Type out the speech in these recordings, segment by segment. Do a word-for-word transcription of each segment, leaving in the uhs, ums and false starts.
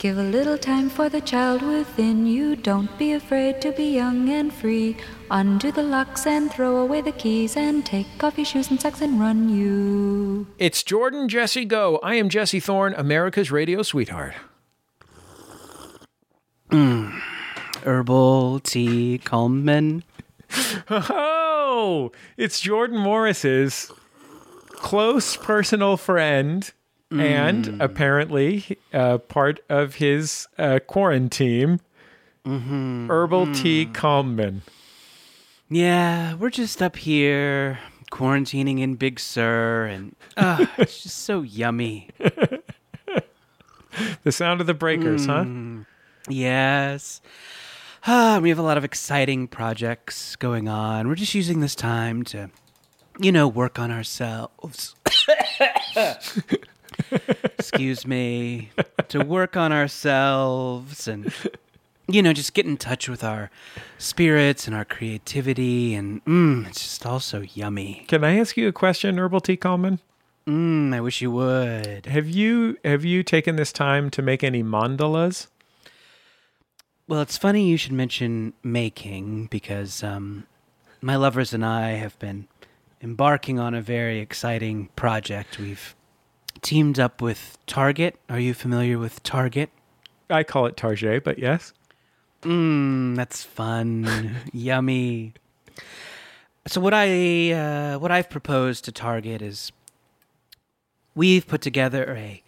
Give a little time for the child within you. Don't be afraid to be young and free. Undo the locks and throw away the keys and take off your shoes and socks and run you. It's Jordan Jesse Go. I am Jesse Thorne, America's radio sweetheart. Mm. Herbal tea, Coleman. Oh, it's Jordan Morris's close personal friend. And mm. apparently uh, part of his uh, quarantine, mm-hmm. herbal mm. tea Colombian. Yeah, we're just up here quarantining in Big Sur, and uh, it's just so yummy. The sound of the breakers, mm. huh? Yes. Ah, we have a lot of exciting projects going on. We're just using this time to, you know, work on ourselves. Excuse me, to work on ourselves and, you know, just get in touch with our spirits and our creativity. And mm, it's just all so yummy. Can I ask you a question, Herbal Tea Coleman? Mm, I wish you would. Have you have you taken this time to make any mandalas? Well, it's funny you should mention making because um, my lovers and I have been embarking on a very exciting project. We've teamed up with Target. Are you familiar with Target? I call it Target, but yes. Mmm, that's fun. Yummy. So what I uh, what I've proposed to Target is we've put together a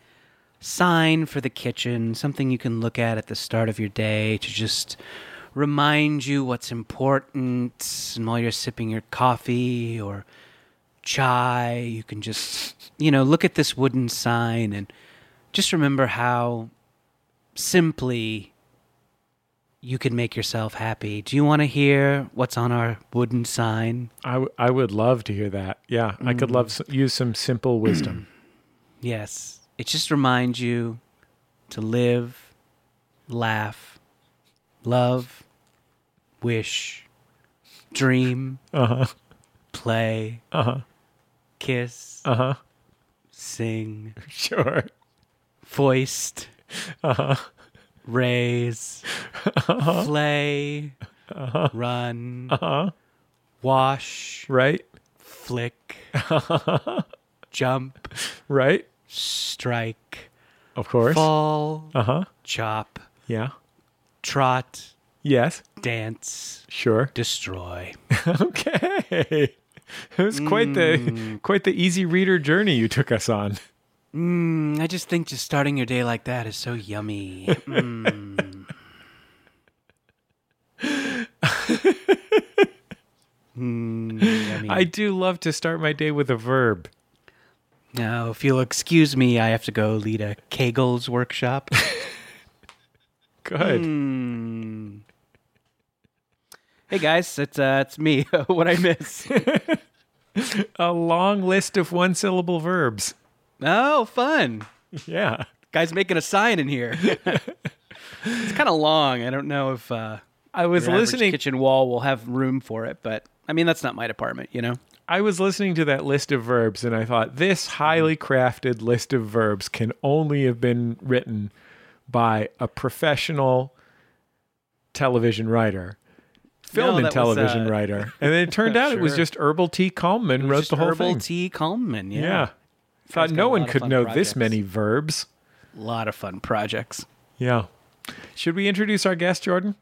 sign for the kitchen, something you can look at at the start of your day to just remind you what's important. And while you're sipping your coffee or chai, you can just, you know, look at this wooden sign and just remember how simply you can make yourself happy. Do you want to hear what's on our wooden sign? I, w- I would love to hear that. Yeah, mm. I could love s- use some simple wisdom. Yes, it just reminds you to live, laugh, love, wish, dream, uh-huh. play, uh-huh. kiss, uh-huh. sing, sure, foist, uh-huh. raise, uh-huh. flay, uh-huh. run, uh-huh. wash, right, flick, uh-huh. jump, right, strike, of course, fall, uh-huh. chop, yeah, trot, yes, dance, sure, destroy. Okay. It was quite the mm. quite the easy reader journey you took us on. Mm, I just think just starting your day like that is so yummy. Mm. mm, yummy. I do love to start my day with a verb. Now, if you'll excuse me, I have to go lead a Kegels workshop. Good. Mm. Hey guys, it's uh, it's me. What I miss? A long list of one-syllable verbs. Oh, fun! Yeah, guys, making a sign in here. It's kind of long. I don't know if uh, I was your listening. Kitchen wall will have room for it, but I mean that's not my department, you know. I was listening to that list of verbs, and I thought this highly crafted list of verbs can only have been written by a professional television writer. Film no, and television was, uh... writer. And then it turned out sure. it was just Herbal Tea Coleman wrote the whole Herbal thing. Herbal Tea Coleman, yeah. yeah. Thought no one could know projects. This many verbs. A lot of fun projects. Yeah. Should we introduce our guest, Jordan?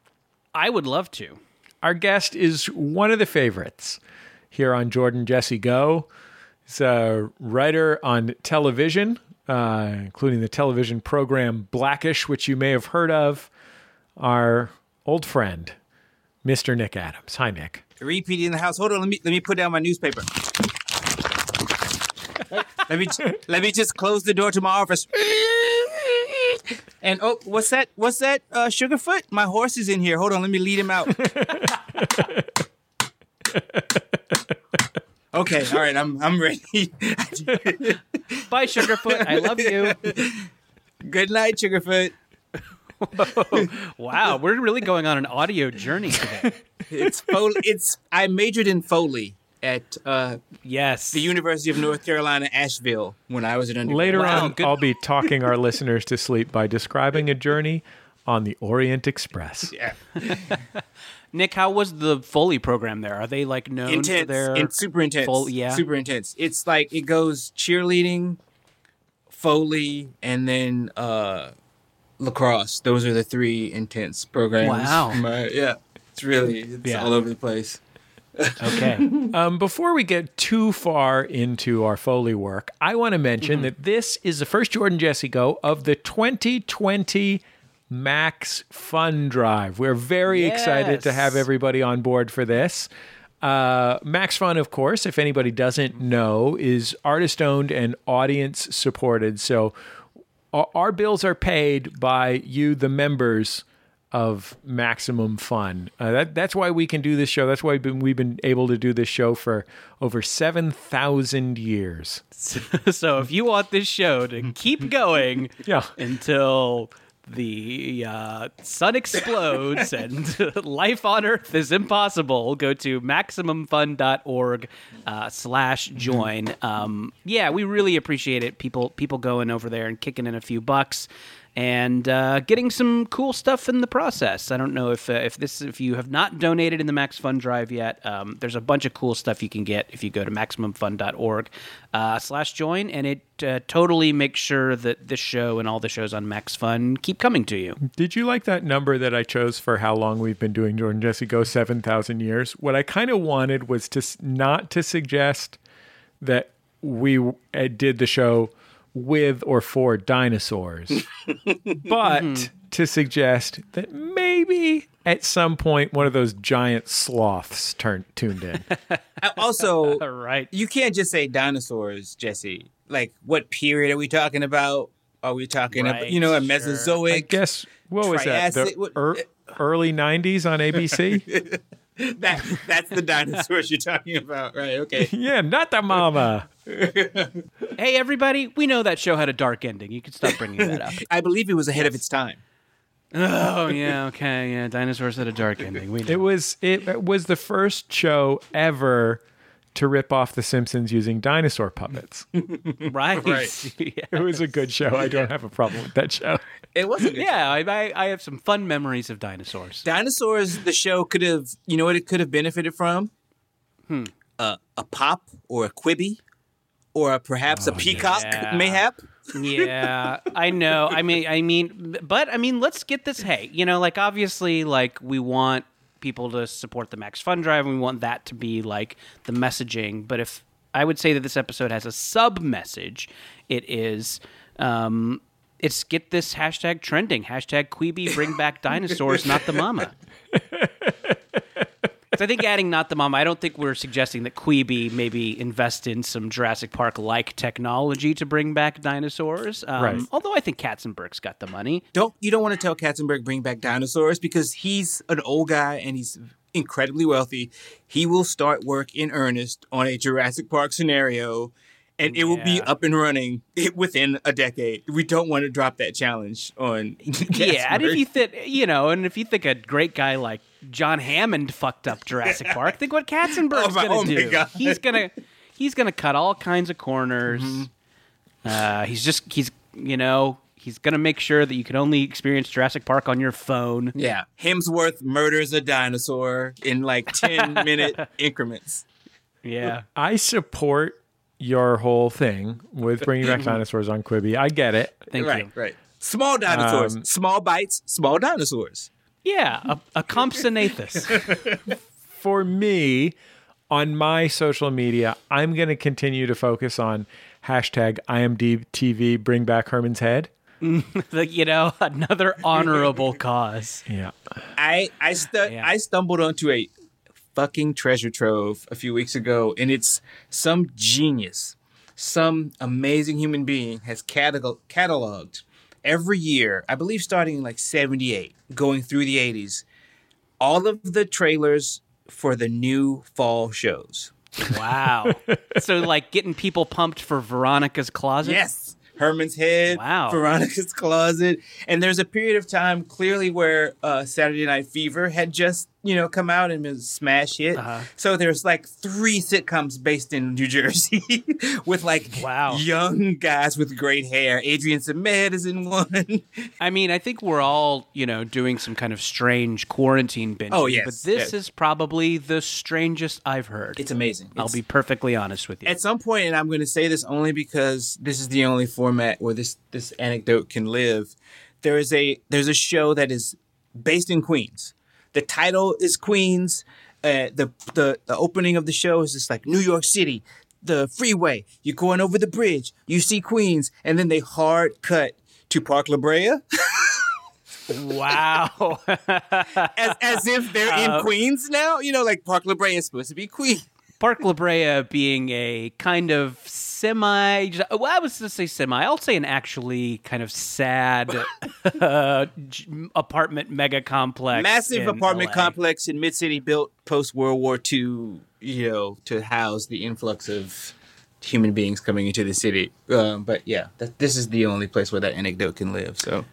I would love to. Our guest is one of the favorites here on Jordan Jesse Go. He's a writer on television, uh, including the television program Black-ish, which you may have heard of. Our old friend, Mister Nick Adams. Hi, Nick. Repeating in the house. Hold on, let me let me put down my newspaper. let me let me just close the door to my office. And oh, what's that? What's that? Uh, Sugarfoot, my horse is in here. Hold on, let me lead him out. Okay, all right, I'm I'm ready. Bye, Sugarfoot. I love you. Good night, Sugarfoot. Whoa. Wow, we're really going on an audio journey today. It's Foley. It's I majored in Foley. at uh, yes. the University of North Carolina, Asheville, when I was an undergrad. Later wow, on, good. I'll be talking our listeners to sleep by describing a journey on the Orient Express. Yeah. Nick, how was the Foley program there? Are they like known intense, for their... It's super intense. Foley, yeah. Super intense. It's like it goes cheerleading, Foley, and then uh, lacrosse. Those are the three intense programs. Wow. My, yeah. It's really, it's yeah. all over the place. Okay. Um, before we get too far into our Foley work, I want to mention mm-hmm. that this is the first Jordan Jesse Go of the twenty twenty Max Fun Drive. We're very yes. excited to have everybody on board for this. Uh, Max Fun, of course, if anybody doesn't know, is artist-owned and audience-supported. So our bills are paid by you, the members of Maximum Fun. Uh, that, that's why we can do this show. That's why we've been, we've been able to do this show for over seven thousand years. So, so if you want this show to keep going yeah. until the uh, sun explodes and life on Earth is impossible, go to Maximum Fun dot org uh, slash join. Um, yeah, we really appreciate it. People, people going over there and kicking in a few bucks and uh, getting some cool stuff in the process. I don't know if uh, if this if you have not donated in the Max Fun Drive yet, um, there's a bunch of cool stuff you can get if you go to Maximum Fun dot org uh, slash join, and it uh, totally makes sure that this show and all the shows on Max Fun keep coming to you. Did you like that number that I chose for how long we've been doing Jordan Jesse Go, seven thousand years? What I kind of wanted was to not to suggest that we did the show with or for dinosaurs, but mm-hmm. to suggest that maybe at some point one of those giant sloths turned tuned in. Also, right. you can't just say dinosaurs, Jesse. Like, what period are we talking about? Are we talking right, about, you know, a Mesozoic? Sure. I guess, what was Triassic, that? The er, early nineties on A B C? That that's the dinosaurs you're talking about, right? Okay. Yeah, not the mama. Hey, everybody, we know that show had a dark ending. You can stop bringing that up. I believe it was ahead yes. of its time. Oh, yeah, okay, yeah. Dinosaurs had a dark ending. We know. It was it was the first show ever to rip off The Simpsons using dinosaur puppets. Right. Right. Yes. It was a good show. I don't have a problem with that show. It wasn't. Yeah, I, I have some fun memories of dinosaurs. Dinosaurs, the show could have, you know what it could have benefited from? Hmm. Uh, a pop or a Quibi or a, perhaps oh, a peacock, yeah. mayhap. Yeah, I know. I mean, I mean, but I mean, let's get this. Hey, you know, like obviously, like we want people to support the Max Fun Drive, and we want that to be like the messaging. But if I would say that this episode has a sub message, it is um, it's get this hashtag trending, hashtag Quibi bring back dinosaurs, not the mama. So I think adding not the mama, I don't think we're suggesting that Quibi maybe invest in some Jurassic Park-like technology to bring back dinosaurs. Um, right. Although I think Katzenberg's got the money. Don't you don't want to tell Katzenberg bring back dinosaurs because he's an old guy and he's incredibly wealthy. He will start work in earnest on a Jurassic Park scenario, and it yeah. will be up and running within a decade. We don't want to drop that challenge on Katzenberg. Yeah, and if you think, you know, and if you think a great guy like John Hammond fucked up Jurassic Park, think what Katzenberg's oh, going to oh do. God. He's going to he's going to cut all kinds of corners. Mm-hmm. Uh, he's just he's you know, he's going to make sure that you can only experience Jurassic Park on your phone. Yeah. Hemsworth murders a dinosaur in like ten minute increments. Yeah. I support your whole thing with bringing back dinosaurs on Quibi. I get it. Thank right, you. Right. Small dinosaurs. Um, small bites. Small dinosaurs. Yeah. A, a compsognathus. For me, on my social media, I'm going to continue to focus on hashtag I M D T V bring back Herman's Head. You know, another honorable cause. Yeah. I, I, stu- yeah. I stumbled onto a fucking treasure trove a few weeks ago, and it's some genius, some amazing human being has catalog- cataloged every year, I believe starting in like seventy-eight, going through the eighties, all of the trailers for the new fall shows. Wow. So like getting people pumped for Veronica's Closet? Yes. Herman's Head, wow. Veronica's Closet. And there's a period of time clearly where uh, Saturday Night Fever had just you know, come out and smash hit. Uh-huh. So there's like three sitcoms based in New Jersey with like wow. young guys with great hair. Adrian Samed is in one. I mean, I think we're all, you know, doing some kind of strange quarantine binge. Oh, yes. But this yes. is probably the strangest I've heard. It's amazing. I'll it's, be perfectly honest with you. At some point, and I'm going to say this only because this is the only format where this, this anecdote can live. There is a there's a show that is based in Queens. The title is Queens. Uh, the, the the opening of the show is just like New York City, the freeway. You're going over the bridge. You see Queens, and then they hard cut to Park La Brea. Wow. as, as if they're uh, in Queens now. You know, like Park La Brea is supposed to be Queens. Park La Brea being a kind of semi, well, I was going to say semi, I'll say an actually kind of sad uh, apartment mega complex. Massive apartment L A complex in mid-city built post-World War Two, you know, to house the influx of human beings coming into the city. Um, but yeah, that, this is the only place where that anecdote can live, so...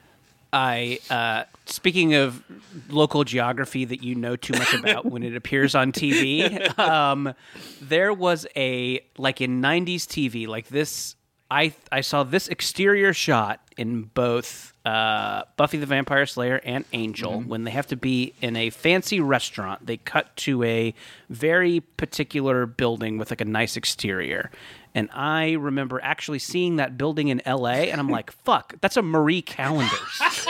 I uh, speaking of local geography that you know too much about when it appears on T V, um, there was a like in nineties T V like this. I I saw this exterior shot in both uh, Buffy the Vampire Slayer and Angel mm-hmm. when they have to be in a fancy restaurant. They cut to a very particular building with like a nice exterior. And I remember actually seeing that building in L A, and I'm like, fuck, that's a Marie Callender's.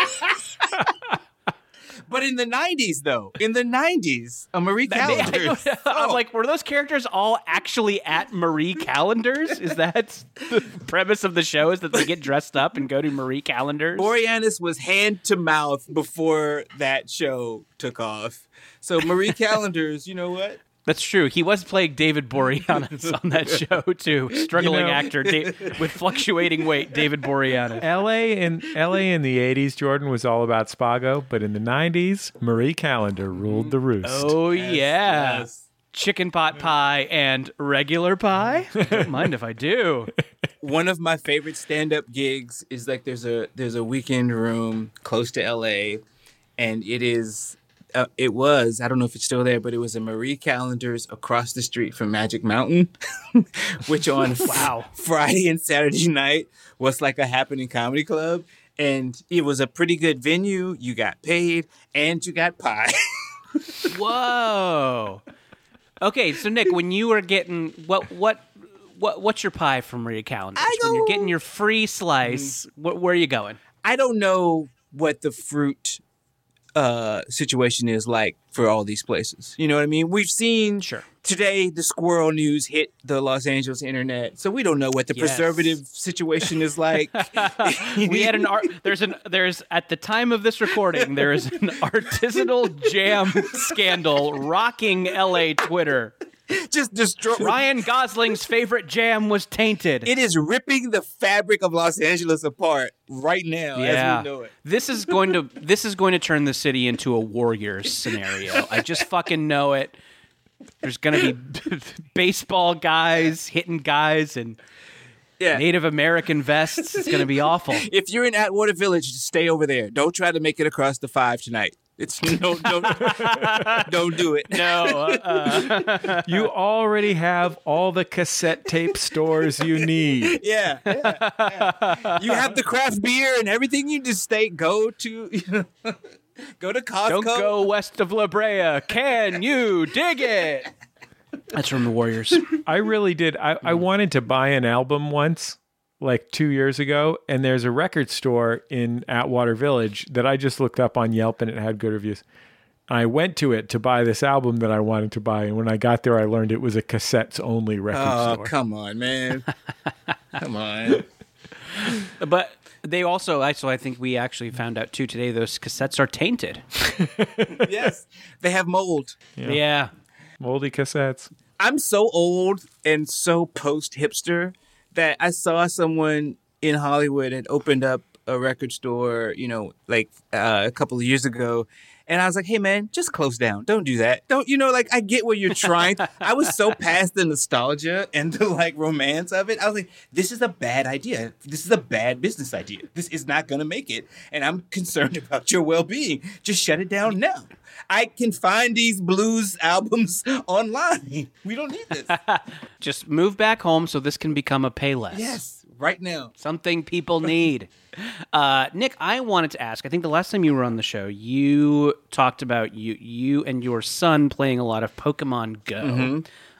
But in the nineties, though, in the nineties, a Marie Callender's. Oh. I'm like, were those characters all actually at Marie Callender's? Is that the premise of the show, is that they get dressed up and go to Marie Callender's? Boreanaz was hand to mouth before that show took off. So Marie Callender's, you know what? That's true. He was playing David Boreanaz on that show, too. Struggling you know. actor da- with fluctuating weight, David Boreanaz. L A in L A in the eighties, Jordan, was all about Spago. But in the nineties, Marie Callender ruled the roost. Oh, yes, yeah. Yes. Chicken pot pie and regular pie? I don't mind if I do. One of my favorite stand-up gigs is like there's a there's a weekend room close to L A, and it is... Uh, it was, I don't know if it's still there, but it was a Marie Callender's across the street from Magic Mountain, which on wow. Friday and Saturday night was like a happening comedy club. And it was a pretty good venue. You got paid and you got pie. Whoa. Okay, so Nick, when you were getting, what, what, what, what's your pie from Marie Callender's? When you're getting your free slice, mm-hmm. wh- where are you going? I don't know what the fruit... Uh, situation is like for all these places. You know what I mean? We've seen sure. today the squirrel news hit the Los Angeles internet, so we don't know what the yes. preservative situation is like. We had an art. There's an there's at the time of this recording there is an artisanal jam scandal rocking L A Twitter. Just destroy. Ryan Gosling's favorite jam was tainted. It is ripping the fabric of Los Angeles apart right now, yeah. as we know it. This is going to this is going to turn the city into a Warriors scenario. I just fucking know it. There's going to be baseball guys hitting guys and yeah. Native American vests. It's going to be awful. If you're in Atwater Village, just stay over there. Don't try to make it across the five tonight. It's no, don't, don't do it. No, uh, you already have all the cassette tape stores you need. Yeah, yeah, yeah. You have the craft beer and everything. You just stay go to, you know, go to Costco. Don't go west of La Brea. Can you dig it? That's from the Warriors. I really did. I, I wanted to buy an album once. Like two years ago, and there's a record store in Atwater Village that I just looked up on Yelp, and it had good reviews. I went to it to buy this album that I wanted to buy, and when I got there, I learned it was a cassettes-only record oh, store. Oh, come on, man! Come on. But they also, actually, I think we actually found out too today. Those cassettes are tainted. Yes, they have mold. Yeah. yeah, moldy cassettes. I'm so old and so post-hipster. That I saw someone in Hollywood had opened up a record store, you know, like uh, a couple of years ago. And I was like, hey, man, just close down. Don't do that. Don't, you know, like, I get where you're trying. I was so past the nostalgia and the, like, romance of it. I was like, this is a bad idea. This is a bad business idea. This is not going to make it. And I'm concerned about your well-being. Just shut it down now. I can find these blues albums online. We don't need this. Just move back home so this can become a Payless. Yes, right now. Something people need. Uh, Nick, I wanted to ask, I think the last time you were on the show, you talked about you you and your son playing a lot of Pokemon Go. Mm-hmm.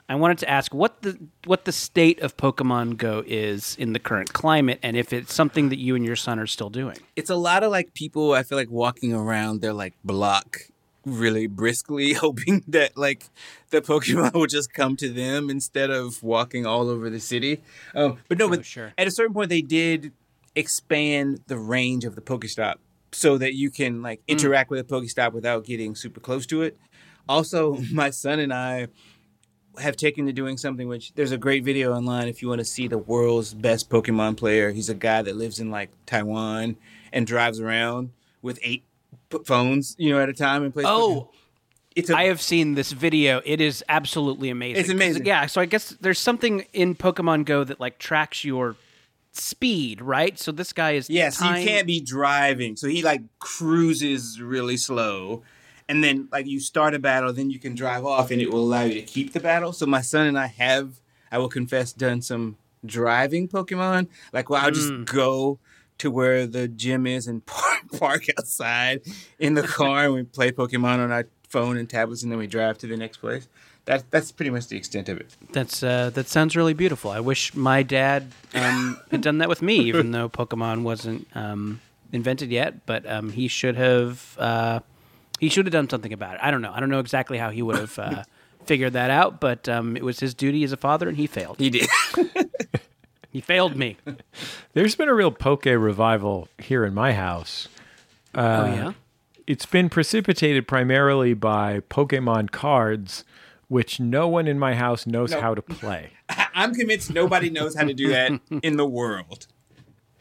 I wanted to ask what the what the state of Pokemon Go is in the current climate, and if it's something that you and your son are still doing. It's a lot of, like, people, I feel like, walking around their, like, block really briskly, hoping that, like, the Pokemon will just come to them instead of walking all over the city. Um, but no, but oh, sure. At a certain point, they did expand the range of the Pokestop so that you can, like, interact mm. with a Pokestop without getting super close to it. Also, my son and I have taken to doing something, which there's a great video online if you want to see the world's best Pokemon player. He's a guy that lives in, like, Taiwan and drives around with eight p- phones, you know, at a time and plays Oh. Pokemon. It's a, I have seen this video. It is absolutely amazing. It's amazing. Yeah, so I guess there's something in Pokemon Go that, like, tracks your speed, right? So this guy is yes time- he can't be driving, so he, like, cruises really slow, and then, like, you start a battle, then you can drive off and it will allow you to keep the battle. So my son and I have I will confess done some driving Pokemon, like, well, I'll just mm. go to where the gym is and park, park outside in the car and we play Pokemon on our phone and tablets, and then we drive to the next place. That's that's pretty much the extent of it. That's uh, that sounds really beautiful. I wish my dad um, had done that with me, even though Pokemon wasn't um, invented yet. But um, he should have uh, he should have done something about it. I don't know. I don't know exactly how he would have uh, figured that out. But um, it was his duty as a father, and he failed. He did. He failed me. There's been a real Poke revival here in my house. Uh, oh yeah. It's been precipitated primarily by Pokemon cards, which no one in my house knows no. how to play. I'm convinced nobody knows how to do that in the world.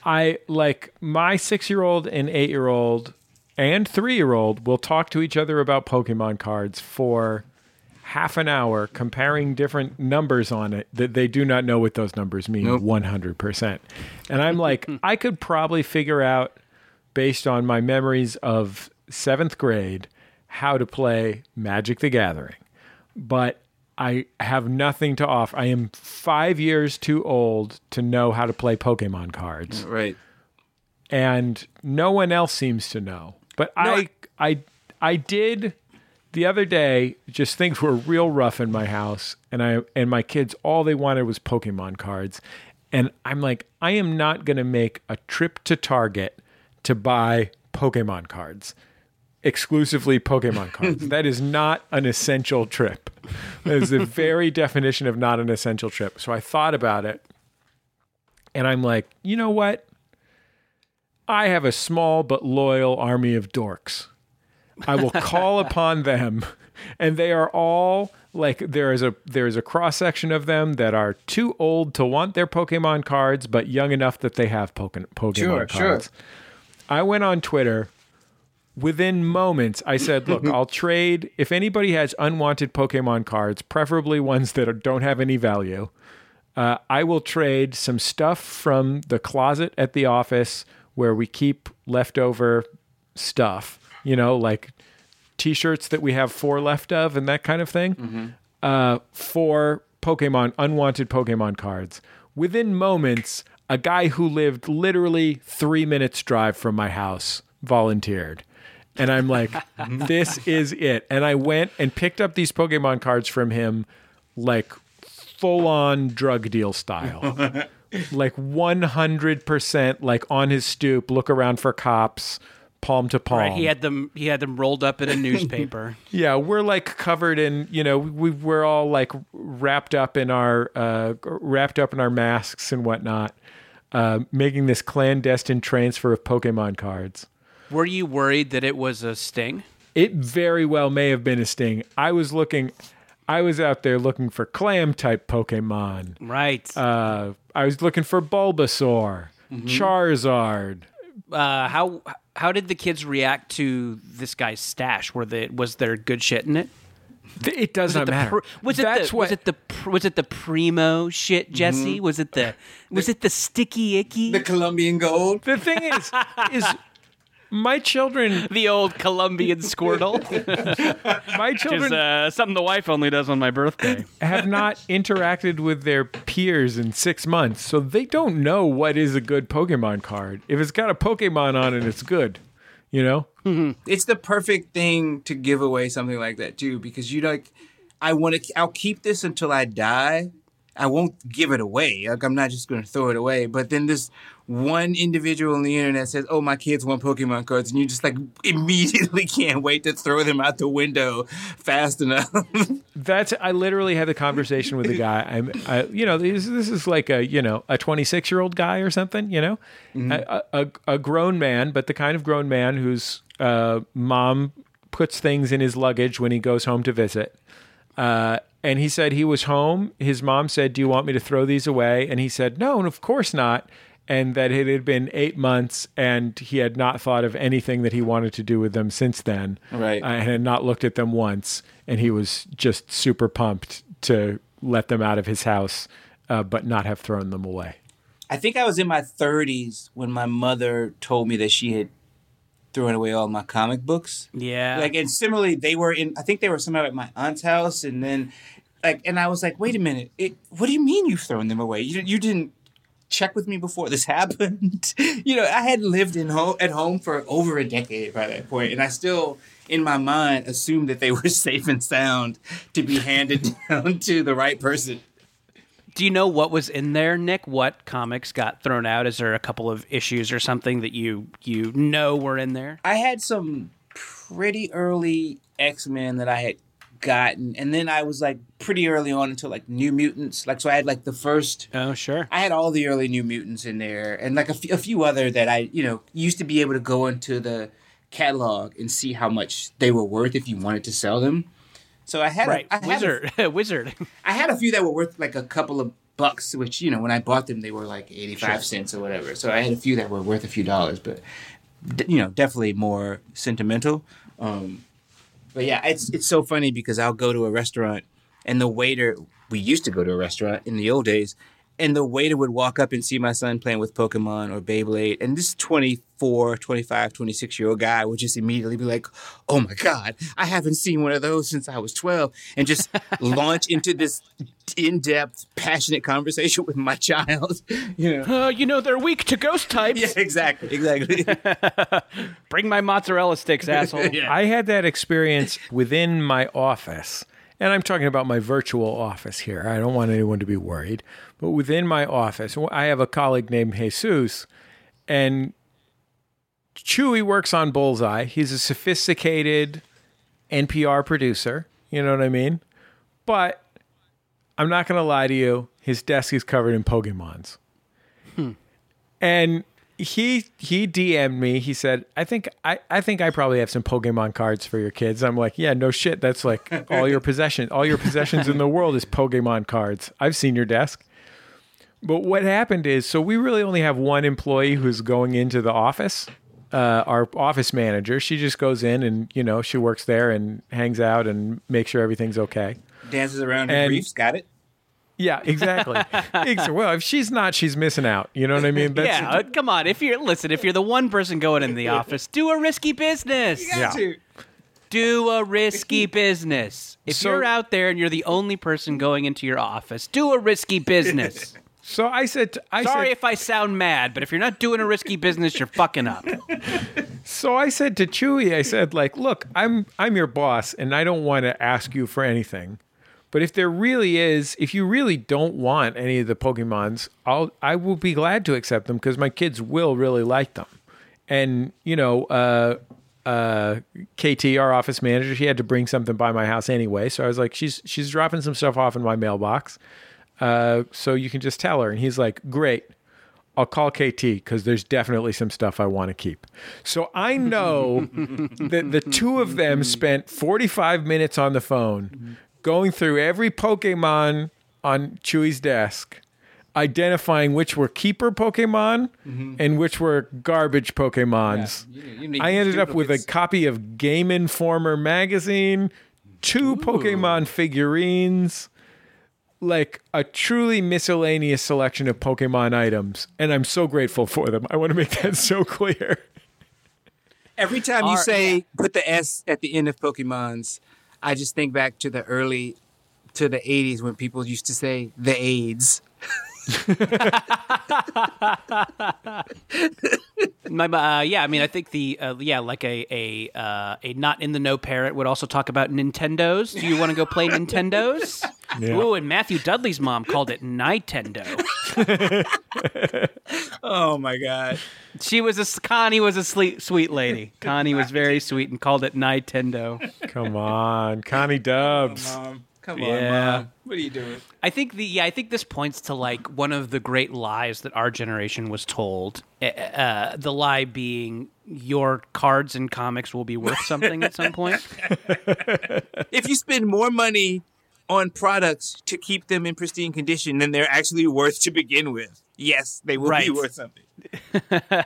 I, like, my six-year-old and eight-year-old and three-year-old will talk to each other about Pokemon cards for half an hour, comparing different numbers on it that they do not know what those numbers mean nope. one hundred percent. And I'm like, I could probably figure out, based on my memories of seventh grade, how to play Magic the Gathering. But I have nothing to offer. I am five years too old to know how to play Pokemon cards. Right. And no one else seems to know. But no, I, I, I, I did the other day, just things were real rough in my house. And I and my kids, all they wanted was Pokemon cards. And I'm like, I am not going to make a trip to Target to buy Pokemon cards. Exclusively Pokemon cards. That is not an essential trip. That is the very definition of not an essential trip. So I thought about it, and I'm like, you know what? I have a small but loyal army of dorks. I will call upon them, and they are all, like, there is a there is a cross-section of them that are too old to want their Pokemon cards, but young enough that they have poke- Pokemon sure, cards. Sure. I went on Twitter. Within moments, I said, look, I'll trade. If anybody has unwanted Pokemon cards, preferably ones that don't have any value, uh, I will trade some stuff from the closet at the office where we keep leftover stuff, you know, like T-shirts that we have four left of and that kind of thing, mm-hmm. uh, for Pokemon, unwanted Pokemon cards. Within moments, a guy who lived literally three minutes drive from my house volunteered. And I'm like, this is it. And I went and picked up these Pokemon cards from him, like, full-on drug deal style. Like, one hundred percent, like, on his stoop, look around for cops, palm to palm. Right, he had them He had them rolled up in a newspaper. Yeah, we're, like, covered in, you know, we, we're all, like, wrapped up in our uh, wrapped up in our masks and whatnot, uh, making this clandestine transfer of Pokemon cards. Were you worried that it was a sting? It very well may have been a sting. I was looking, I was out there looking for clam-type Pokemon. Right. Uh, I was looking for Bulbasaur, mm-hmm. Charizard, uh, how how did the kids react to this guy's stash? Were they, was there good shit in it? It doesn't matter. Was it the was it the was it the primo shit, Jesse? Mm-hmm. Was it the was the, it the sticky icky? The Colombian gold. The thing is, is my children the old Colombian squirtle. My children, which is, uh, something the wife only does on my birthday. Have not interacted with their peers in six months, so they don't know what is a good Pokemon card. If it's got a Pokemon on it, it's good. You know, mm-hmm. It's the perfect thing to give away something like that too, because you like, I want to. I'll keep this until I die. I won't give it away. Like I'm not just going to throw it away. But then this one individual on the internet says, "Oh, my kids want Pokemon cards," and you just like immediately can't wait to throw them out the window fast enough. That's. I literally had the conversation with the guy. I'm. I, you know, this, this is like a you know a twenty-six year old guy or something. You know, mm-hmm. a, a a grown man, but the kind of grown man whose uh, mom puts things in his luggage when he goes home to visit. Uh, and he said he was home. His mom said, "Do you want me to throw these away?" And he said, "No, and of course not." And that it had been eight months and he had not thought of anything that he wanted to do with them since then. Right. Uh, and had not looked at them once. And he was just super pumped to let them out of his house, uh, but not have thrown them away. I think I was in my thirties when my mother told me that she had throwing away all my comic books. Yeah. Like, and similarly, they were in, I think they were somehow at my aunt's house. And then, like, and I was like, wait a minute. It, what do you mean you've thrown them away? You, you didn't check with me before this happened. You know, I had lived in home, at home for over a decade by that point, and I still, in my mind, assumed that they were safe and sound to be handed down to the right person. Do you know what was in there, Nick? What comics got thrown out? Is there a couple of issues or something that you you know were in there? I had some pretty early X-Men that I had gotten, and then I was like pretty early on until like New Mutants. Like so, I had like the first. Oh sure. I had all the early New Mutants in there, and like a, f- a few other that I you know used to be able to go into the catalog and see how much they were worth if you wanted to sell them. So I had, right. a, I had Wizard. a, Wizard. I had a few that were worth like a couple of bucks, which, you know, when I bought them, they were like eighty-five sure. cents or whatever. So I had a few that were worth a few dollars, but, d- you know, definitely more sentimental. Um, but yeah, it's it's so funny because I'll go to a restaurant and the waiter, we used to go to a restaurant in the old days, and the waiter would walk up and see my son playing with Pokemon or Beyblade. And this twenty-four, twenty-five, twenty-six-year-old guy would just immediately be like, oh, my God, I haven't seen one of those since I was twelve. And just launch into this in-depth, passionate conversation with my child. You know, uh, you know they're weak to ghost types. Yeah, exactly, exactly. Bring my mozzarella sticks, asshole. Yeah. I had that experience within my office. And I'm talking about my virtual office here. I don't want anyone to be worried. But within my office, I have a colleague named Jesus, and Chewy works on Bullseye. He's a sophisticated N P R producer. You know what I mean? But I'm not going to lie to you. His desk is covered in Pokemons. Hmm. And he he D M'd me. He said, I think I, I think I probably have some Pokemon cards for your kids. I'm like, yeah, no shit. That's like all your possessions. All your possessions in the world is Pokemon cards. I've seen your desk. But what happened is, so we really only have one employee who's going into the office. Uh, our office manager, she just goes in and, you know, she works there and hangs out and makes sure everything's okay. Dances around in briefs, got it? Yeah, exactly. Well, if she's not, she's missing out. You know what I mean? That's, yeah, come on. If you're listen, if you're the one person going in the office, do a risky business. You got yeah. to. Do a risky business. If so, you're out there and you're the only person going into your office, do a risky business. So I said, to, I sorry said, if I sound mad, but if you're not doing a risky business, you're fucking up. So I said to Chewy, I said, like, look, I'm I'm your boss, and I don't want to ask you for anything, but if there really is, if you really don't want any of the Pokemons, I'll I will be glad to accept them because my kids will really like them, and you know, uh, uh, K T, our office manager, she had to bring something by my house anyway, so I was like, she's she's dropping some stuff off in my mailbox. Uh, so you can just tell her. And he's like, great, I'll call K T because there's definitely some stuff I want to keep. So I know that the two of them spent forty-five minutes on the phone going through every Pokemon on Chewy's desk. identifying which were keeper Pokemon mm-hmm. and which were garbage Pokemons. Yeah, you, you need I ended up with a copy of Game Informer magazine, two Ooh. Pokemon figurines, like a truly miscellaneous selection of Pokemon items. And I'm so grateful for them. I want to make that so clear. Every time you Our, say put the S at the end of Pokemons, I just think back to the early, to the eighties when people used to say the AIDS. uh, yeah, I mean, I think the uh, yeah, like a a uh, a not in the know parent would also talk about Nintendos. Do you want to go play Nintendos? Yeah. Ooh, and Matthew Dudley's mom called it Nitendo. Oh my God, she was a Connie was a sweet sweet lady. Connie was very sweet and called it Nitendo. Come on, Connie Dubs. Oh, Mom. Come on, yeah. Mom. What are you doing? I think the yeah, I think this points to like one of the great lies that our generation was told. Uh, the lie being your cards and comics will be worth something at some point. If you spend more money on products to keep them in pristine condition than they're actually worth to begin with, yes, they will right. be worth something.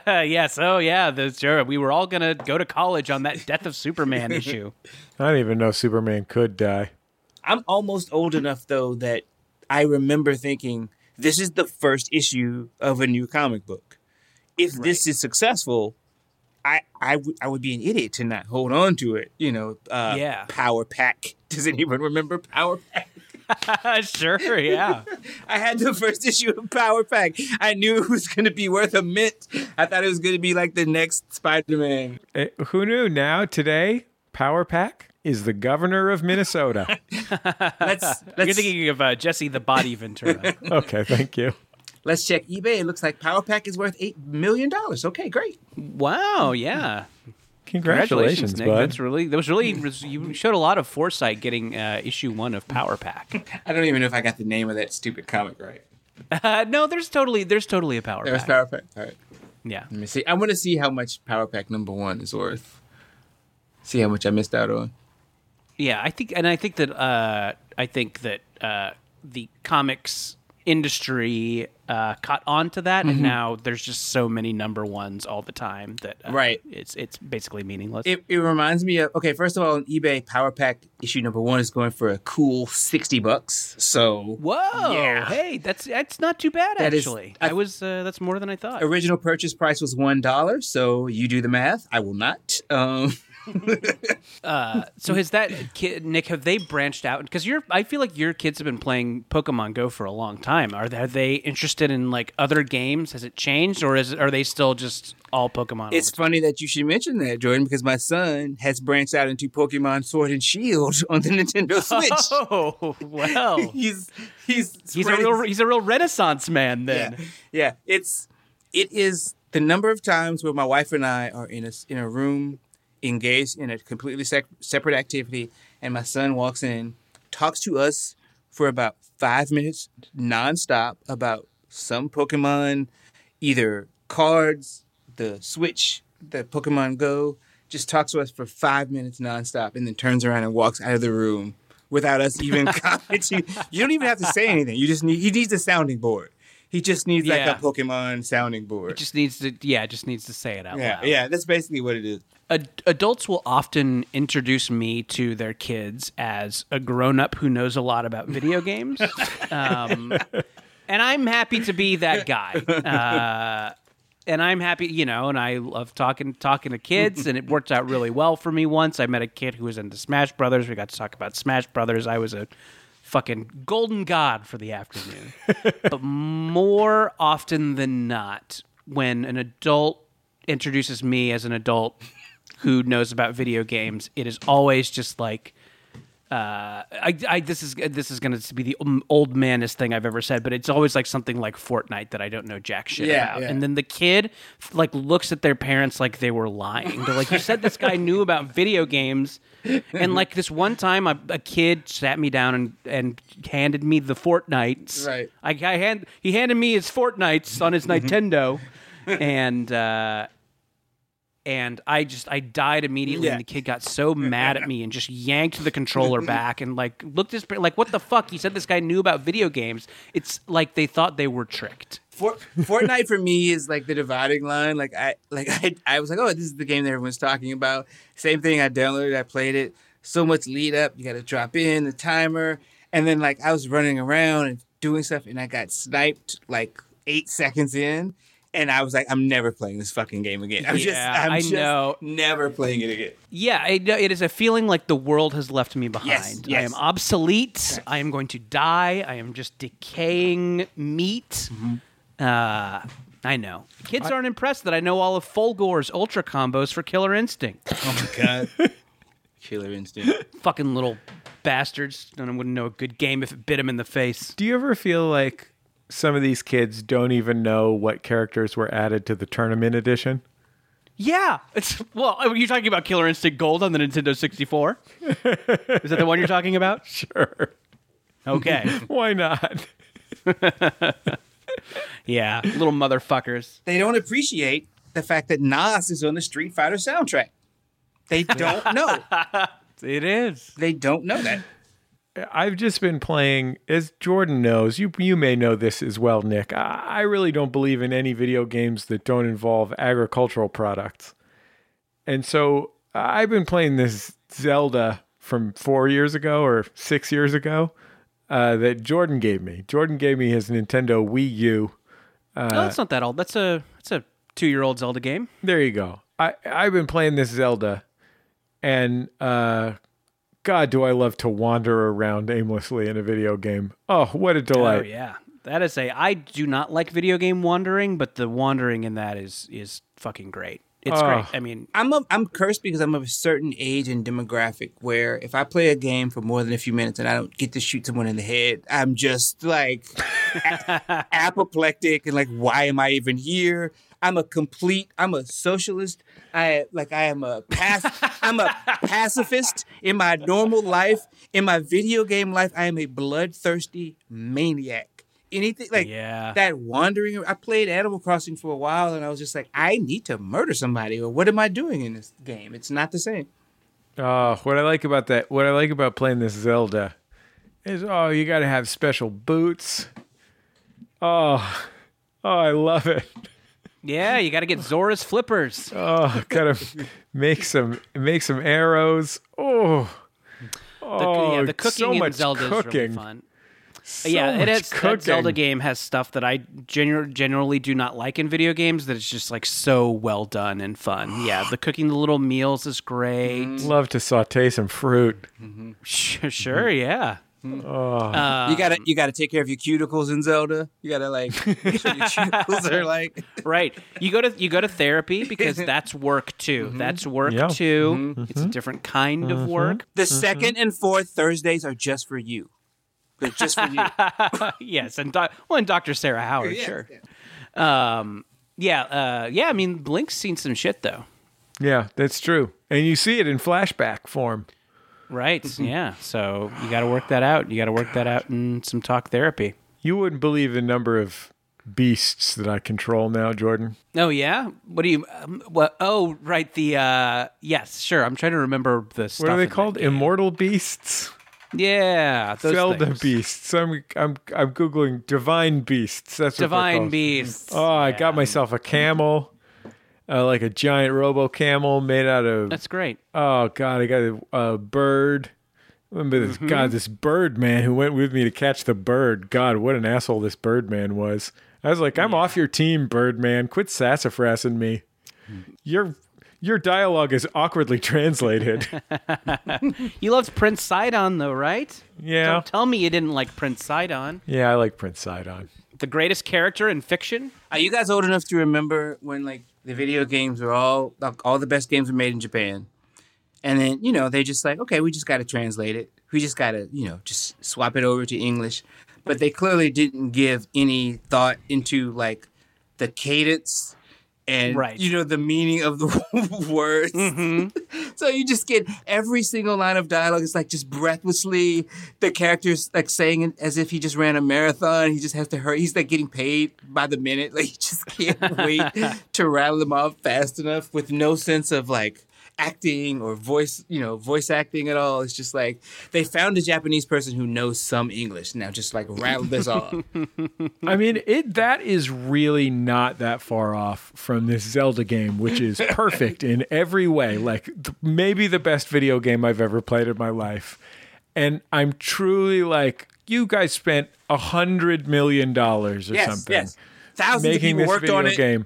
Yes. Oh, yeah. The, sure. We were all going to go to college on that Death of Superman issue. I didn't even know Superman could die. I'm almost old enough, though, that I remember thinking, this is the first issue of a new comic book. If right. this is successful, I, I, w- I would be an idiot to not hold on to it. You know, uh, yeah. Power Pack. Does anyone remember Power Pack? Sure, yeah. I had the first issue of Power Pack. I knew it was going to be worth a mint. I thought it was going to be like the next Spider-Man. Uh, who knew? Now, today, Power Pack is the governor of Minnesota. let's, let's... You're thinking of uh, Jesse the Body Ventura. Okay, thank you. Let's check eBay. It looks like Power Pack is worth eight million dollars. Okay, great. Wow, yeah. Congratulations, Congratulations Nick. Bud. That's really, that was really, you showed a lot of foresight getting uh, issue one of Power Pack. I don't even know if I got the name of that stupid comic right. Uh, no, there's totally there's totally a Power there Pack. There's Power Pack? All right. Yeah. Let me see. I want to see how much Power Pack number one is worth. See how much I missed out on. Yeah, I think, and I think that uh, I think that uh, the comics industry uh, caught on to that, mm-hmm. and now there's just so many number ones all the time that uh, right. it's it's basically meaningless. It, it reminds me of okay. First of all, on eBay, Power Pack issue number one is going for a cool sixty bucks. So whoa, yeah. hey, that's that's not too bad that actually. Is, I, I was uh, that's more than I thought. Original purchase price was one dollar, so you do the math. I will not. Um, uh, so has that kid, Nick? Have they branched out? Because you're, I feel like your kids have been playing Pokemon Go for a long time. Are they, are they interested in like other games? Has it changed, or is are they still just all Pokemon? It's funny that you should mention that, Jordan, because my son has branched out into Pokemon Sword and Shield on the Nintendo Switch. Oh well, he's he's he's a real he's a real Renaissance man then. Yeah, yeah. It's it is the number of times where my wife and I are in a in a room. Engaged in a completely sec- separate activity, and my son walks in, talks to us for about five minutes nonstop about some Pokemon, either cards, the Switch, the Pokemon Go, just talks to us for five minutes nonstop, and then turns around and walks out of the room without us even commenting. You don't even have to say anything. You just need he needs a sounding board. He just needs yeah. like a Pokemon sounding board. It just needs to, yeah, just needs to say it out yeah, loud. Yeah, that's basically what it is. Ad- adults will often introduce me to their kids as a grown-up who knows a lot about video games, um, and I'm happy to be that guy. Uh, and I'm happy, you know, and I love talking talking to kids, and it worked out really well for me. Once I met a kid who was into Smash Brothers. We got to talk about Smash Brothers. I was a fucking golden god for the afternoon. But more often than not, when an adult introduces me as an adult who knows about video games, it is always just like, uh, I, I this is this is going to be the old manest thing I've ever said, but it's always like something like Fortnite that I don't know jack shit yeah, about. Yeah. And then the kid like looks at their parents like they were lying. They're like, you said this guy knew about video games. And like this one time, a, a kid sat me down and, and handed me the Fortnites. Right. I, I hand he handed me his Fortnites on his Nintendo, and uh, And I just, I died immediately, yeah. and the kid got so mad at me and just yanked the controller back and like, looked this, like, what the fuck? You said this guy knew about video games. It's like they thought they were tricked. For, Fortnite for me is like the dividing line. Like I, like I, I was like, oh, this is the game that everyone's talking about. Same thing. I downloaded, I played it. So much lead up. You got to drop in the timer. And then like I was running around and doing stuff and I got sniped like eight seconds in. And I was like, I'm never playing this fucking game again. I'm yeah, just, I'm I just know. never playing it again. Yeah, I, it is a feeling like the world has left me behind. Yes, yes. I am obsolete. Yes. I am going to die. I am just decaying meat. Mm-hmm. Uh, I know. Kids I, aren't impressed that I know all of Folgore's ultra combos for Killer Instinct. Oh, my God. Killer Instinct. Fucking little bastards. I wouldn't know a good game if it bit them in the face. Do you ever feel like some of these kids don't even know what characters were added to the tournament edition? Yeah. It's, well, are you talking about Killer Instinct Gold on the Nintendo sixty-four? Is that the one you're talking about? Sure. Okay. Why not? Yeah. Little motherfuckers. They don't appreciate the fact that Nas is on the Street Fighter soundtrack. They don't know. It is. They don't know that. I've just been playing, as Jordan knows, you you may know this as well, Nick. I, I really don't believe in any video games that don't involve agricultural products. And so I've been playing this Zelda from four years ago or six years ago uh, that Jordan gave me. Jordan gave me his Nintendo Wii U. Uh, oh, that's not that old. That's a that's a two-year-old Zelda game. There you go. I, I've been playing this Zelda and... Uh, God, do I love to wander around aimlessly in a video game. Oh, what a delight. Oh, yeah. That is a... I do not like video game wandering, but the wandering in that is is fucking great. It's oh. great. I mean... I'm a, I'm cursed because I'm of a certain age and demographic where if I play a game for more than a few minutes and I don't get to shoot someone in the head, I'm just, like, a- apoplectic and, like, why am I even here? I'm a complete... I'm a socialist... I like I am a pac- I'm a pacifist in my normal life. In my video game life, I am a bloodthirsty maniac. Anything like yeah. that wandering. I played Animal Crossing for a while, and I was just like, I need to murder somebody. Or what am I doing in this game? It's not the same. Oh, what I like about that, what I like about playing this Zelda, is oh, you got to have special boots. Oh, oh, I love it. Yeah, you got to get Zora's flippers. Oh, got to make some make some arrows. Oh, oh, the, yeah, the cooking so much in Zelda cooking. is really fun. So yeah, much it has, cooking. That Zelda game has stuff that I genu- generally do not like in video games. That it's just like so well done and fun. Yeah, the cooking the little meals is great. Love to saute some fruit. Mm-hmm. Sure, yeah. Oh. Um, you gotta you gotta take care of your cuticles in Zelda. You gotta like make sure your cuticles are like right. You go to you go to therapy because that's work too. Mm-hmm. That's work yeah. too. Mm-hmm. It's a different kind mm-hmm. of work. The mm-hmm. second and fourth Thursdays are just for you. They're just for you. Yes, and doc- well, and Doctor Sarah Howard, yeah, sure. Yeah. Um, yeah, uh, yeah. I mean, Blink's seen some shit though. Yeah, that's true, and you see it in flashback form. Right, yeah. So you got to work that out. You got to work God. that out in some talk therapy. You wouldn't believe the number of beasts that I control now, Jordan. Oh, yeah? What do you... Um, what, oh, right, the... Uh, yes, sure. I'm trying to remember the stuff. What are they called? Immortal beasts? Yeah, those Zelda things. beasts. I'm, I'm, I'm Googling divine beasts. That's divine what Divine beasts. Oh, I yeah. got myself a camel. Uh, like a giant robo camel made out of... That's great. Oh, God, I got a, a bird. I remember this, mm-hmm. God, this bird man who went with me to catch the bird. God, what an asshole this bird man was. I was like, I'm yeah. off your team, bird man. Quit sassafrassing me. Mm-hmm. Your, your dialogue is awkwardly translated. You loved Prince Sidon, though, right? Yeah. Don't tell me you didn't like Prince Sidon. Yeah, I like Prince Sidon. The greatest character in fiction? Are you guys old enough to remember when, like, the video games were all, like, all the best games were made in Japan. And then, you know, they just like, okay, we just got to translate it. We just got to, you know, just swap it over to English. But they clearly didn't give any thought into, like, the cadence and right. you know the meaning of the words. Mm-hmm. So you just get every single line of dialogue. It's like just breathlessly the character's like saying it as if he just ran a marathon. He just has to hurry. He's like getting paid by the minute. Like he just can't wait to rattle them off fast enough with no sense of like acting or voice, you know, voice acting at all. It's just like they found a Japanese person who knows some English. Now just like rattle this off. I mean, it that is really not that far off from this Zelda game, which is perfect in every way. Like th- maybe the best video game I've ever played in my life. And I'm truly like, you guys spent a hundred million dollars or yes, something. Yes. Thousands making of people this worked on it. Game,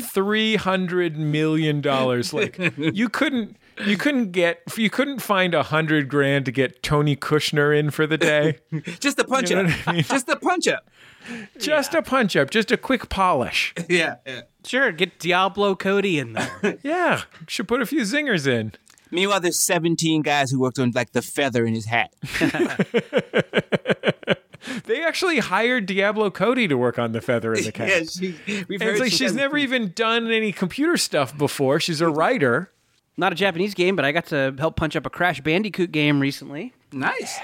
three hundred million dollars. Like you couldn't, you couldn't get, you couldn't find a hundred grand to get Tony Kushner in for the day. Just a punch you know up. I mean? Just a punch up. Just yeah. a punch up. Just a quick polish. Yeah, yeah. Sure. Get Diablo Cody in there. Yeah, should put a few zingers in. Meanwhile, there's seventeen guys who worked on like the feather in his hat. They actually hired Diablo Cody to work on the feather in the cat. Yeah, she, we've heard it's like she she's never even done any computer stuff before. She's a writer. Not a Japanese game, but I got to help punch up a Crash Bandicoot game recently. Nice.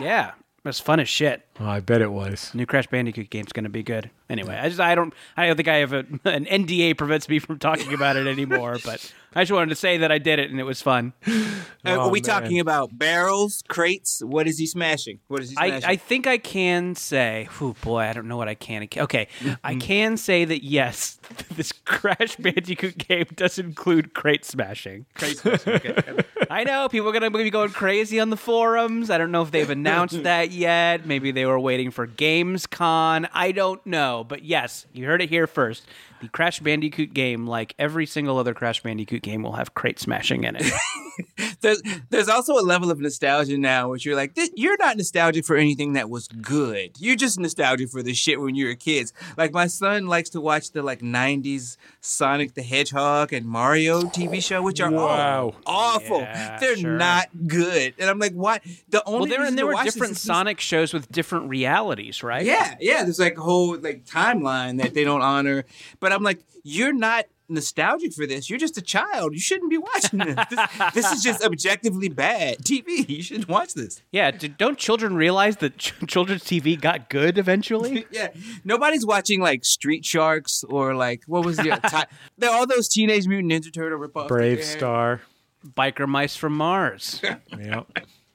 Yeah. It was fun as shit. Oh, I bet it was. New Crash Bandicoot game's going to be good. Anyway, I just I don't I don't think I have a, an N D A prevents me from talking about it anymore. But I just wanted to say that I did it and it was fun. Oh, are we man. talking about barrels, crates? What is he smashing? What is he smashing? I, I think I can say. Oh boy, I don't know what I can. Okay, mm-hmm. I can say that yes, this Crash Bandicoot game does include crate smashing. Crate smashing. Okay. I know people are going to be going crazy on the forums. I don't know if they've announced that yet. Maybe they were waiting for Gamescom. I don't know. But yes, you heard it here first. The Crash Bandicoot game, like every single other Crash Bandicoot game, will have crate smashing in it. There's, there's also a level of nostalgia now, which you're like, this, you're not nostalgic for anything that was good. You're just nostalgic for the shit when you were kids. Like my son likes to watch the like nineties Sonic the Hedgehog and Mario T V show, which are wow. all awful. Yeah, they're sure. not good. And I'm like, what? The only well, there and there were different Sonic just... shows with different realities, right? Yeah, yeah. There's like a whole like timeline that they don't honor, but I'm like, you're not nostalgic for this. You're just a child. You shouldn't be watching this. This, this is just objectively bad T V. You shouldn't watch this. Yeah. Don't children realize that ch- children's T V got good eventually? Yeah. Nobody's watching like Street Sharks or like, what was the other time? All those Teenage Mutant Ninja Turtle ripoffs. Brave Star. Biker Mice from Mars. Yeah.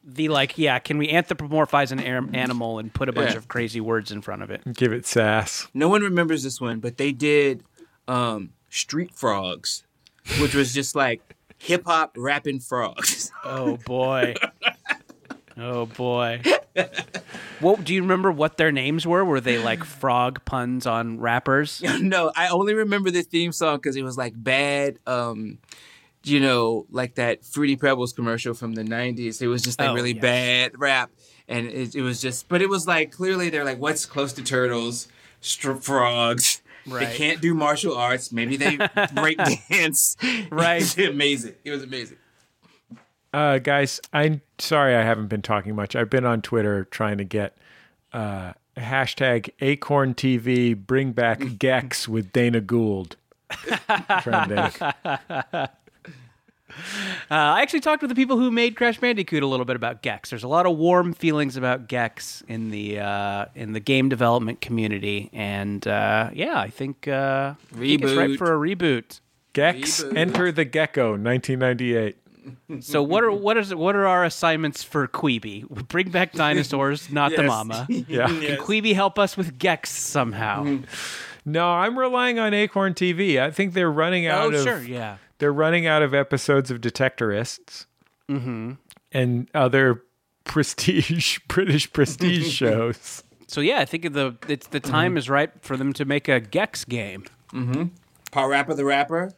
The like, yeah, can we anthropomorphize an animal and put a bunch yeah. of crazy words in front of it? Give it sass. No one remembers this one, but they did um, Street Frogs, which was just like hip-hop rapping frogs. Oh, boy. Oh, boy. What, do you remember what their names were? Were they like frog puns on rappers? No, I only remember the theme song because it was like bad... Um, you know, like that Fruity Pebbles commercial from the nineties. It was just like oh, really yes. bad rap. And it, it was just, but it was like, clearly they're like, what's close to turtles? Stri- frogs. Right. They can't do martial arts. Maybe they break dance. Right. It was amazing. It was amazing. Uh, guys, I'm sorry I haven't been talking much. I've been on Twitter trying to get uh, hashtag Acorn T V bring back Gex with Dana Gould. Trying to Uh, I actually talked with the people who made Crash Bandicoot a little bit about Gex. There's a lot of warm feelings about Gex in the uh, in the game development community, and uh, yeah, I think, uh, I think it's ripe for a reboot. Gex, reboot. Enter the Gecko, nineteen ninety-eight. So what are what is what are our assignments for Quibi? Bring back dinosaurs, not yes. the mama. Yeah. Can yes. Quibi help us with Gex somehow? Mm-hmm. No, I'm relying on Acorn T V. I think they're running out. Oh, of... sure, yeah. They're running out of episodes of Detectorists mm-hmm. and other prestige British prestige shows. So yeah, I think the it's, the time mm-hmm. is right for them to make a Gex game. Mm-hmm. Paul Rapper the Rapper.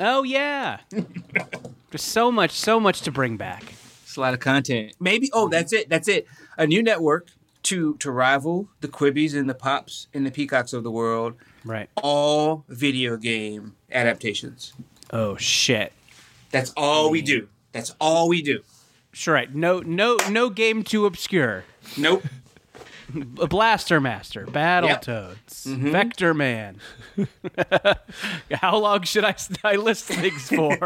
Oh yeah, there's so much, so much to bring back. It's a lot of content. Maybe oh, that's it, that's it. A new network to to rival the Quibbies and the Pops and the Peacocks of the world. Right. All video game adaptations. Oh shit! That's all we do. That's all we do. Sure, right? No, no, no game too obscure. Nope. Blaster Master, Battletoads, yep. mm-hmm. Vector Man. How long should I, I list things for?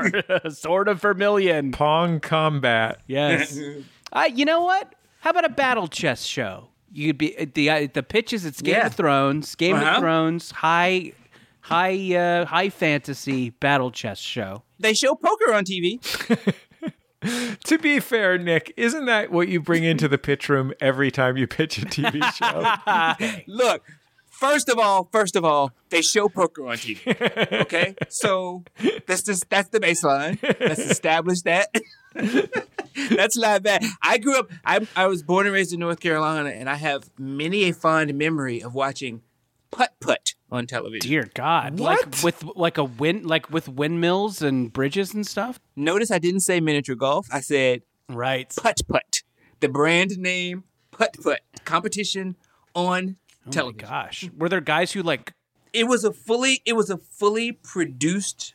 Sword of Vermilion. Pong Combat. Yes. I. You know what? How about a battle chess show? You'd be the the pitches. It's Game yeah. of Thrones. Game uh-huh. of Thrones. High, high, uh, high fantasy battle chess show. They show poker on T V. To be fair, Nick, isn't that what you bring into the pitch room every time you pitch a T V show? Look, first of all, first of all, they show poker on T V. Okay, so that's just that's the baseline. Let's establish that. That's not bad. I grew up. I I was born and raised in North Carolina, and I have many a fond memory of watching Putt Putt on television. Dear God, what? Like with like a wind, like with windmills and bridges and stuff. Notice I didn't say miniature golf. I said right Putt Putt, the brand name Putt Putt competition on oh television. Oh my gosh, were there guys who like? It was a fully it was a fully produced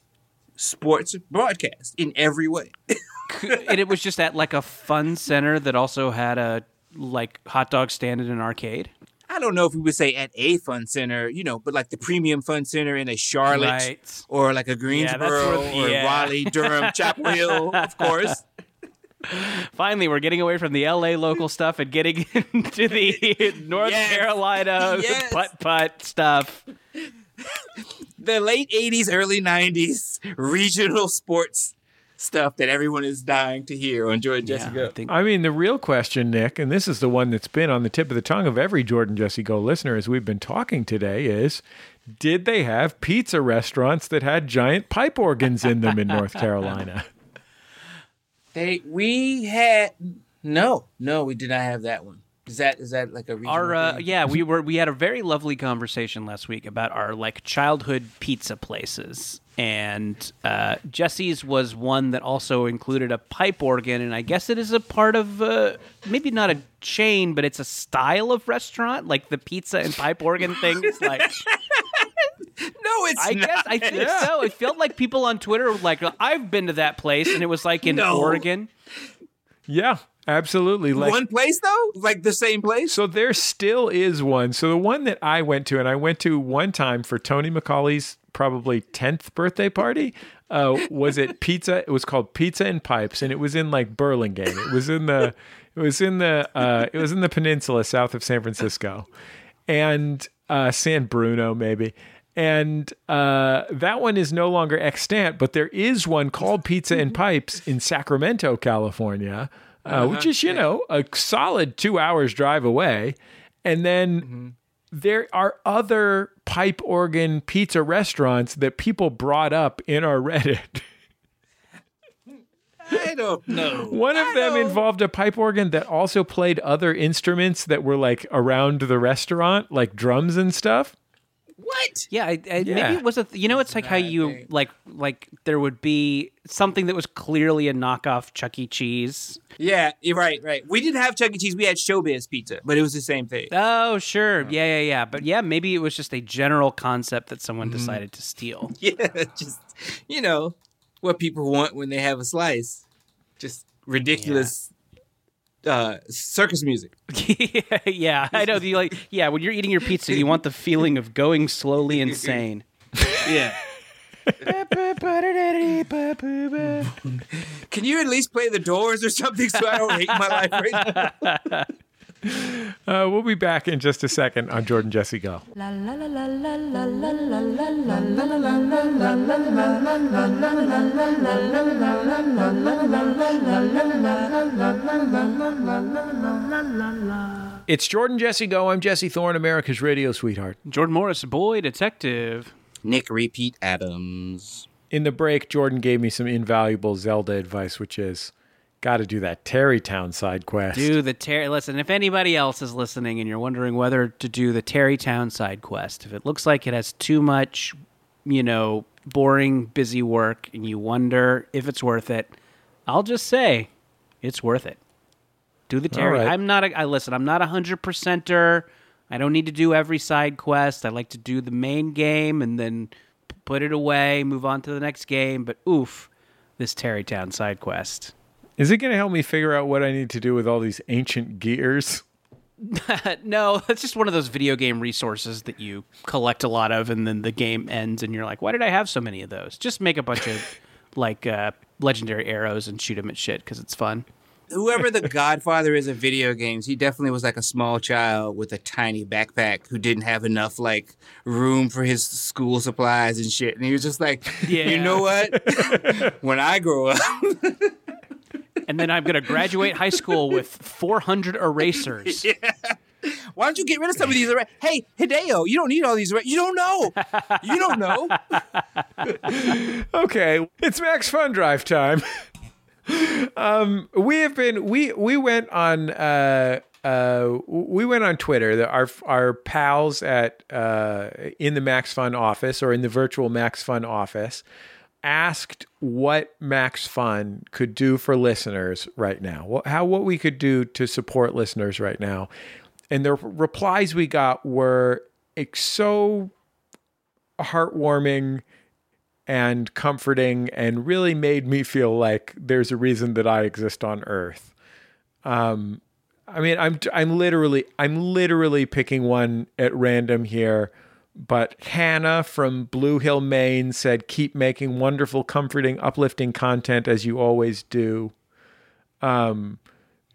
sports broadcast in every way. And it was just at like a fun center that also had a like hot dog stand in an arcade. I don't know if we would say at a fun center, you know, but like the premium fun center in a Charlotte right. or like a Greensboro yeah, that's where, or yeah. Raleigh, Durham, Chapel Hill, of course. Finally, we're getting away from the L A local stuff and getting into the North yes. Carolina yes. putt-putt stuff. The late eighties, early nineties regional sports stuff that everyone is dying to hear on Jordan Jesse yeah, Go. I, think- I mean, the real question, Nick, and this is the one that's been on the tip of the tongue of every Jordan Jesse Go listener as we've been talking today is, did they have pizza restaurants that had giant pipe organs in them in North Carolina? They, we had, no, no, we did not have that one. Is that is that like a regional our uh, thing? Yeah, we were we had a very lovely conversation last week about our like childhood pizza places, and uh, Jesse's was one that also included a pipe organ, and I guess it is a part of uh, maybe not a chain, but it's a style of restaurant, like the pizza and pipe organ thing. It's like. No, it's I not. guess I think yeah. so. It felt like people on Twitter were like, I've been to that place, and it was like in no. Oregon. Yeah. Absolutely. Like, one place, though? Like the same place? So there still is one. So the one that I went to, and I went to one time for Tony McCauley's probably tenth birthday party, uh, was it Pizza? It was called Pizza and Pipes, and it was in like Burlingame. It was in the, it was in the, uh, it was in the peninsula south of San Francisco, and uh, San Bruno maybe. And uh, that one is no longer extant, but there is one called Pizza and Pipes in Sacramento, California. Uh, uh-huh. Which is, you know, a solid two hours drive away. And then mm-hmm. there are other pipe organ pizza restaurants that people brought up in our Reddit. I don't know. One of I them don't. involved a pipe organ that also played other instruments that were like around the restaurant, like drums and stuff. What? Yeah, I, I, yeah, maybe it was a. Th- you know, it's like how you like like there would be something that was clearly a knockoff Chuck E. Cheese. Yeah, you're right, right. We didn't have Chuck E. Cheese. We had Showbiz Pizza, but it was the same thing. Oh, sure, yeah, yeah, yeah. But yeah, maybe it was just a general concept that someone mm. decided to steal. Yeah, just you know what people want when they have a slice. Just ridiculous. Yeah. Uh, circus music. Yeah, I know. You like, yeah, when you're eating your pizza, you want the feeling of going slowly insane. Yeah. Can you at least play The Doors or something so I don't hate my life right now? Uh, we'll be back in just a second on Jordan Jesse Go. It's Jordan Jesse Go. I'm Jesse Thorne, America's radio sweetheart. Jordan Morris, boy detective. Nick Repeat Adams. In the break, Jordan gave me some invaluable Zelda advice, which is... got to do that Tarrytown side quest. Do the Terry. Listen, if anybody else is listening and you're wondering whether to do the Tarrytown side quest, if it looks like it has too much, you know, boring, busy work, and you wonder if it's worth it, I'll just say it's worth it. Do the Terry. Right. I'm not. A, I listen. I'm not a hundred percenter. I don't need to do every side quest. I like to do the main game and then put it away, move on to the next game. But oof, this Tarrytown side quest. Is it going to help me figure out what I need to do with all these ancient gears? No, it's just one of those video game resources that you collect a lot of, and then the game ends, and you're like, why did I have so many of those? Just make a bunch of, like, uh, legendary arrows and shoot them at shit, because it's fun. Whoever the godfather is of video games, he definitely was like a small child with a tiny backpack who didn't have enough, like, room for his school supplies and shit. And he was just like, yeah. You know what? When I grow up... And then I'm going to graduate high school with four hundred erasers. Yeah. Why don't you get rid of some of these erasers? Hey, Hideo, you don't need all these erasers. You don't know. You don't know. Okay. It's Max Fun Drive time. Um, we have been, we, we went on, uh, uh, we went on Twitter, the, our, our pals at, uh, in the Max Fun office, or in the virtual Max Fun office, asked what Max Fun could do for listeners right now, how, what we could do to support listeners right now. And the replies we got were so heartwarming and comforting, and really made me feel like there's a reason that I exist on Earth. Um, I mean, I'm I'm literally I'm literally picking one at random here, but Hannah from Blue Hill, Maine said, "Keep making wonderful, comforting, uplifting content as you always do." Um,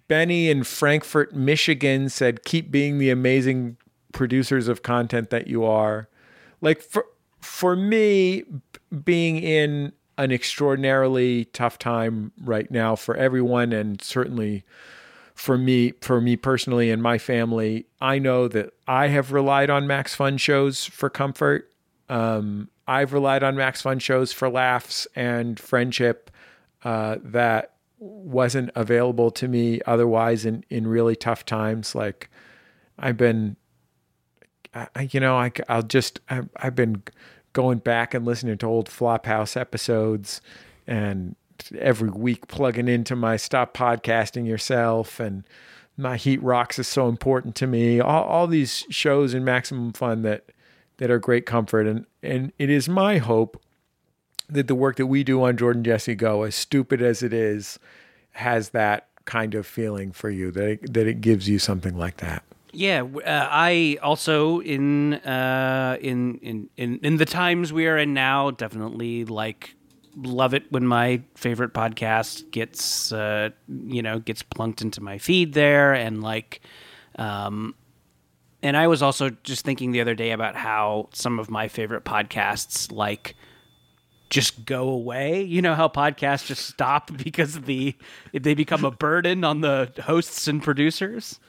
Benny in Frankfort, Michigan said, "Keep being the amazing producers of content that you are." Like for for me, being in an extraordinarily tough time right now for everyone, and certainly for me, for me personally and my family, I know that I have relied on Max Fun shows for comfort. Um, I've relied on Max Fun shows for laughs and friendship uh, that wasn't available to me otherwise in, in really tough times. Like I've been, I, you know, I, I'll just, I, I've been... going back and listening to old Flophouse episodes, and every week plugging into my Stop Podcasting Yourself, and My Heat Rocks is so important to me. All, all these shows in Maximum Fun that that are great comfort. And, and it is my hope that the work that we do on Jordan Jesse Go, as stupid as it is, has that kind of feeling for you, that it, that it gives you something like that. Yeah, uh, I also in, uh, in in in in the times we are in now, definitely like love it when my favorite podcast gets uh, you know gets plunked into my feed there, and like, um, and I was also just thinking the other day about how some of my favorite podcasts like just go away. You know how podcasts just stop because of the if they become a burden on the hosts and producers.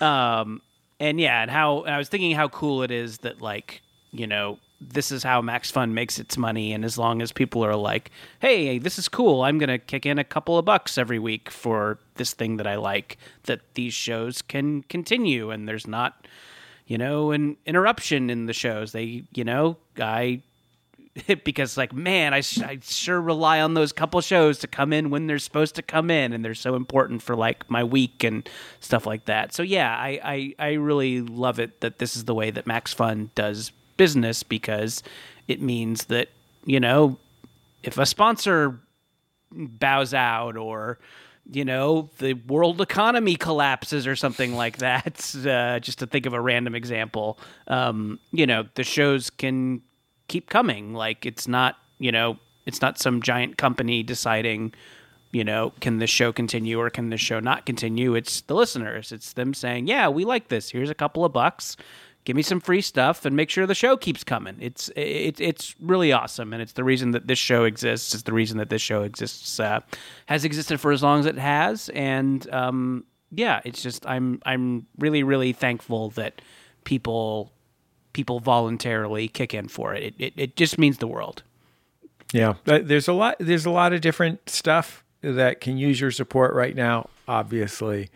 Um, and yeah, and how, and I was thinking how cool it is that, like, you know, this is how Max Fun makes its money. And as long as people are like, hey, this is cool, I'm going to kick in a couple of bucks every week for this thing that I like, that these shows can continue. And there's not, you know, an interruption in the shows. They, you know, I, because like, man, I, I sure rely on those couple shows to come in when they're supposed to come in, and they're so important for like my week and stuff like that. So yeah, I, I, I really love it that this is the way that Max Fun does business, because it means that, you know, if a sponsor bows out, or, you know, the world economy collapses or something like that, uh, just to think of a random example, um, you know, the shows can keep coming. Like, it's not, you know, it's not some giant company deciding, you know, can this show continue or can this show not continue? It's the listeners. It's them saying, yeah, we like this. Here's a couple of bucks. Give me some free stuff and make sure the show keeps coming. It's, it, it's really awesome. And it's the reason that this show exists. It's the reason that this show exists, uh, has existed for as long as it has. And, um, yeah, it's just, I'm, I'm really, really thankful that people, people voluntarily kick in for it. It, it. it just means the world. Yeah. There's a lot, there's a lot of different stuff that can use your support right now. Obviously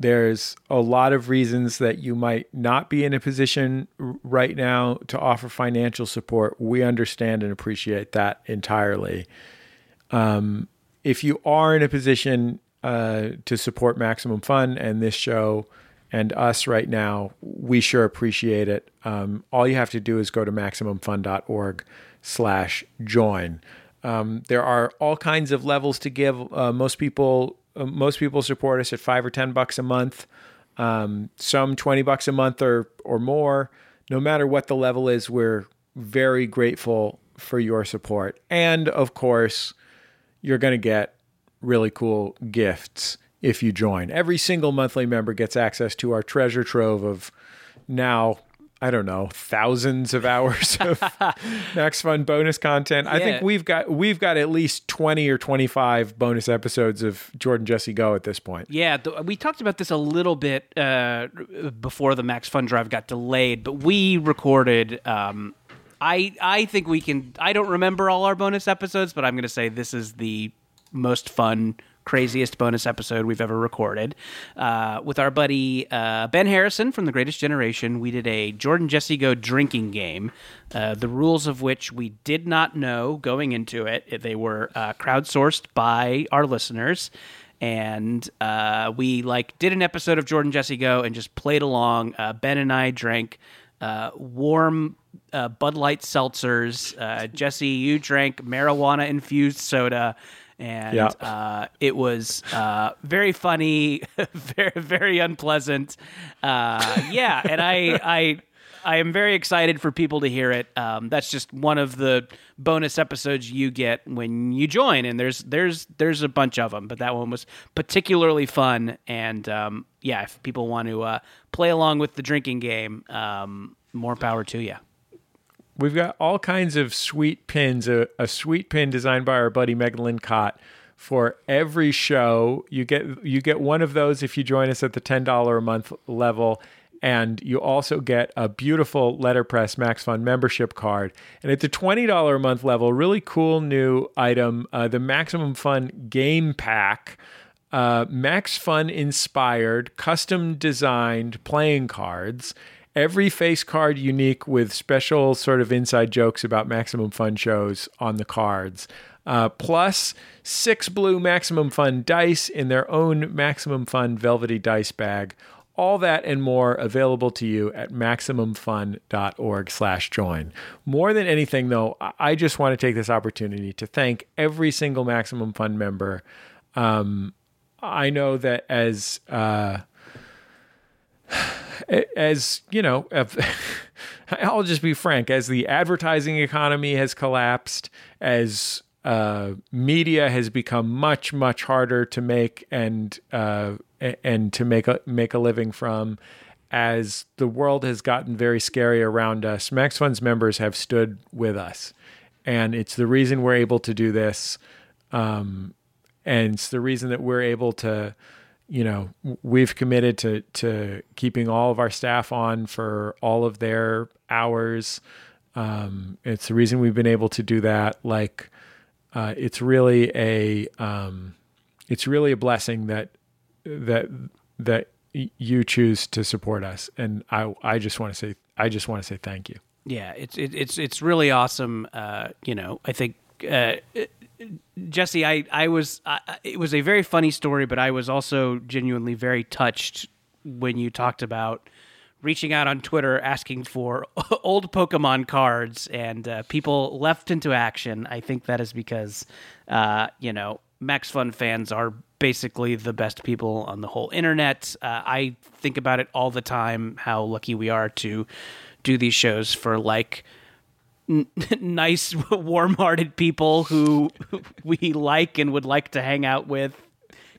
there's a lot of reasons that you might not be in a position right now to offer financial support. We understand and appreciate that entirely. Um, if you are in a position uh, to support Maximum Fun and this show, and us right now, we sure appreciate it. Um, all you have to do is go to MaximumFun.org slash join. Um, there are all kinds of levels to give. Uh, most people uh, most people support us at five or ten bucks a month. Um, some twenty bucks a month or, or more. No matter what the level is, we're very grateful for your support. And of course, you're going to get really cool gifts if you join. Every single monthly member gets access to our treasure trove of now, I don't know, thousands of hours of Max Fun bonus content. Yeah. I think we've got we've got at least twenty or twenty-five bonus episodes of Jordan Jesse Go at this point. Yeah, th- we talked about this a little bit uh, before the Max Fun drive got delayed, but we recorded. Um, I I think we can. I don't remember all our bonus episodes, but I'm going to say this is the most fun, craziest bonus episode we've ever recorded. Uh, with our buddy uh, Ben Harrison from The Greatest Generation, we did a Jordan Jesse Go drinking game, uh, the rules of which we did not know going into it. They were uh, crowdsourced by our listeners. And uh, we like did an episode of Jordan Jesse Go and just played along. Uh, Ben and I drank uh, warm uh, Bud Light seltzers. Uh, Jesse, you drank marijuana-infused soda. And yeah. uh, it was uh, very funny, very very unpleasant. Uh, yeah, and I I I am very excited for people to hear it. Um, that's just one of the bonus episodes you get when you join, and there's there's there's a bunch of them. But that one was particularly fun, and um, yeah, if people want to uh, play along with the drinking game, um, more power to you. We've got all kinds of sweet pins, a, a sweet pin designed by our buddy Megalyn Cott for every show. You get you get one of those if you join us at the ten dollars a month level, and you also get a beautiful letterpress Max Fun membership card. And at the twenty dollars a month level, really cool new item, uh, the Maximum Fun Game Pack, uh, Max Fun inspired, custom designed playing cards. Every face card unique with special sort of inside jokes about Maximum Fun shows on the cards. Uh, plus six blue Maximum Fun dice in their own Maximum Fun velvety dice bag. All that and more available to you at MaximumFun.org slash join. More than anything, though, I just want to take this opportunity to thank every single Maximum Fun member. Um, I know that as... Uh, As, you know, I'll just be frank, as the advertising economy has collapsed, as uh, media has become much, much harder to make and uh, and to make a, make a living from, as the world has gotten very scary around us, Max Fun's members have stood with us. And it's the reason we're able to do this. Um, and it's the reason that we're able to... You know, we've committed to to keeping all of our staff on for all of their hours. Um, it's the reason we've been able to do that. Like, uh, it's really a um, it's really a blessing that that that you choose to support us. And I I just want to say I just want to say thank you. Yeah, it's it, it's it's really awesome. Uh, you know, I think. Uh, it, Jesse, I, I was, I, it was a very funny story, but I was also genuinely very touched when you talked about reaching out on Twitter, asking for old Pokemon cards, and uh, people leapt into action. I think that is because, uh, you know, Max Fun fans are basically the best people on the whole internet. Uh, I think about it all the time, how lucky we are to do these shows for like, N- nice, warm-hearted people who we like and would like to hang out with,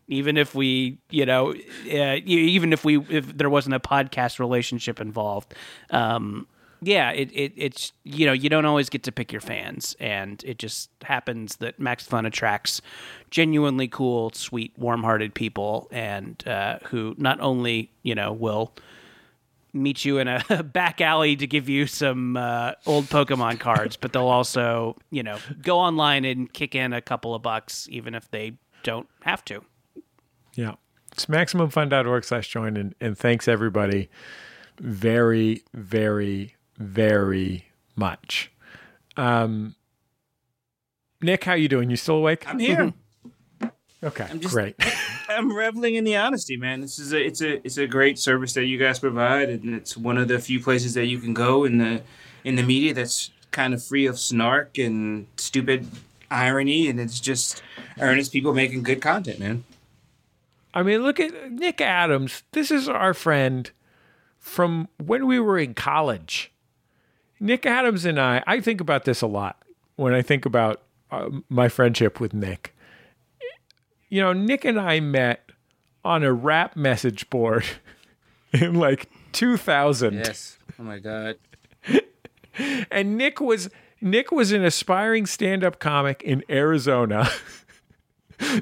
even if we, you know, uh, even if we, if there wasn't a podcast relationship involved. Um, yeah, it, it it's you know, you don't always get to pick your fans, and it just happens that Max Fun attracts genuinely cool, sweet, warm-hearted people, and uh, who not only you know will. meet you in a back alley to give you some uh, old Pokemon cards, but they'll also, you know, go online and kick in a couple of bucks, even if they don't have to. Yeah. It's MaximumFun.org slash join, and, and thanks, everybody, very, very, very much. Um, Nick, how you doing? You still awake? I'm here. Okay, I'm just, great. I'm reveling in the honesty, man. This is a it's a it's a great service that you guys provide, and it's one of the few places that you can go in the in the media that's kind of free of snark and stupid irony, and it's just earnest people making good content, man. I mean, look at Nick Adams. This is our friend from when we were in college. Nick Adams and I, I think about this a lot when I think about uh, my friendship with Nick. You know, Nick and I met on a rap message board in like two thousand. Yes. Oh my God. And Nick was Nick was an aspiring stand-up comic in Arizona.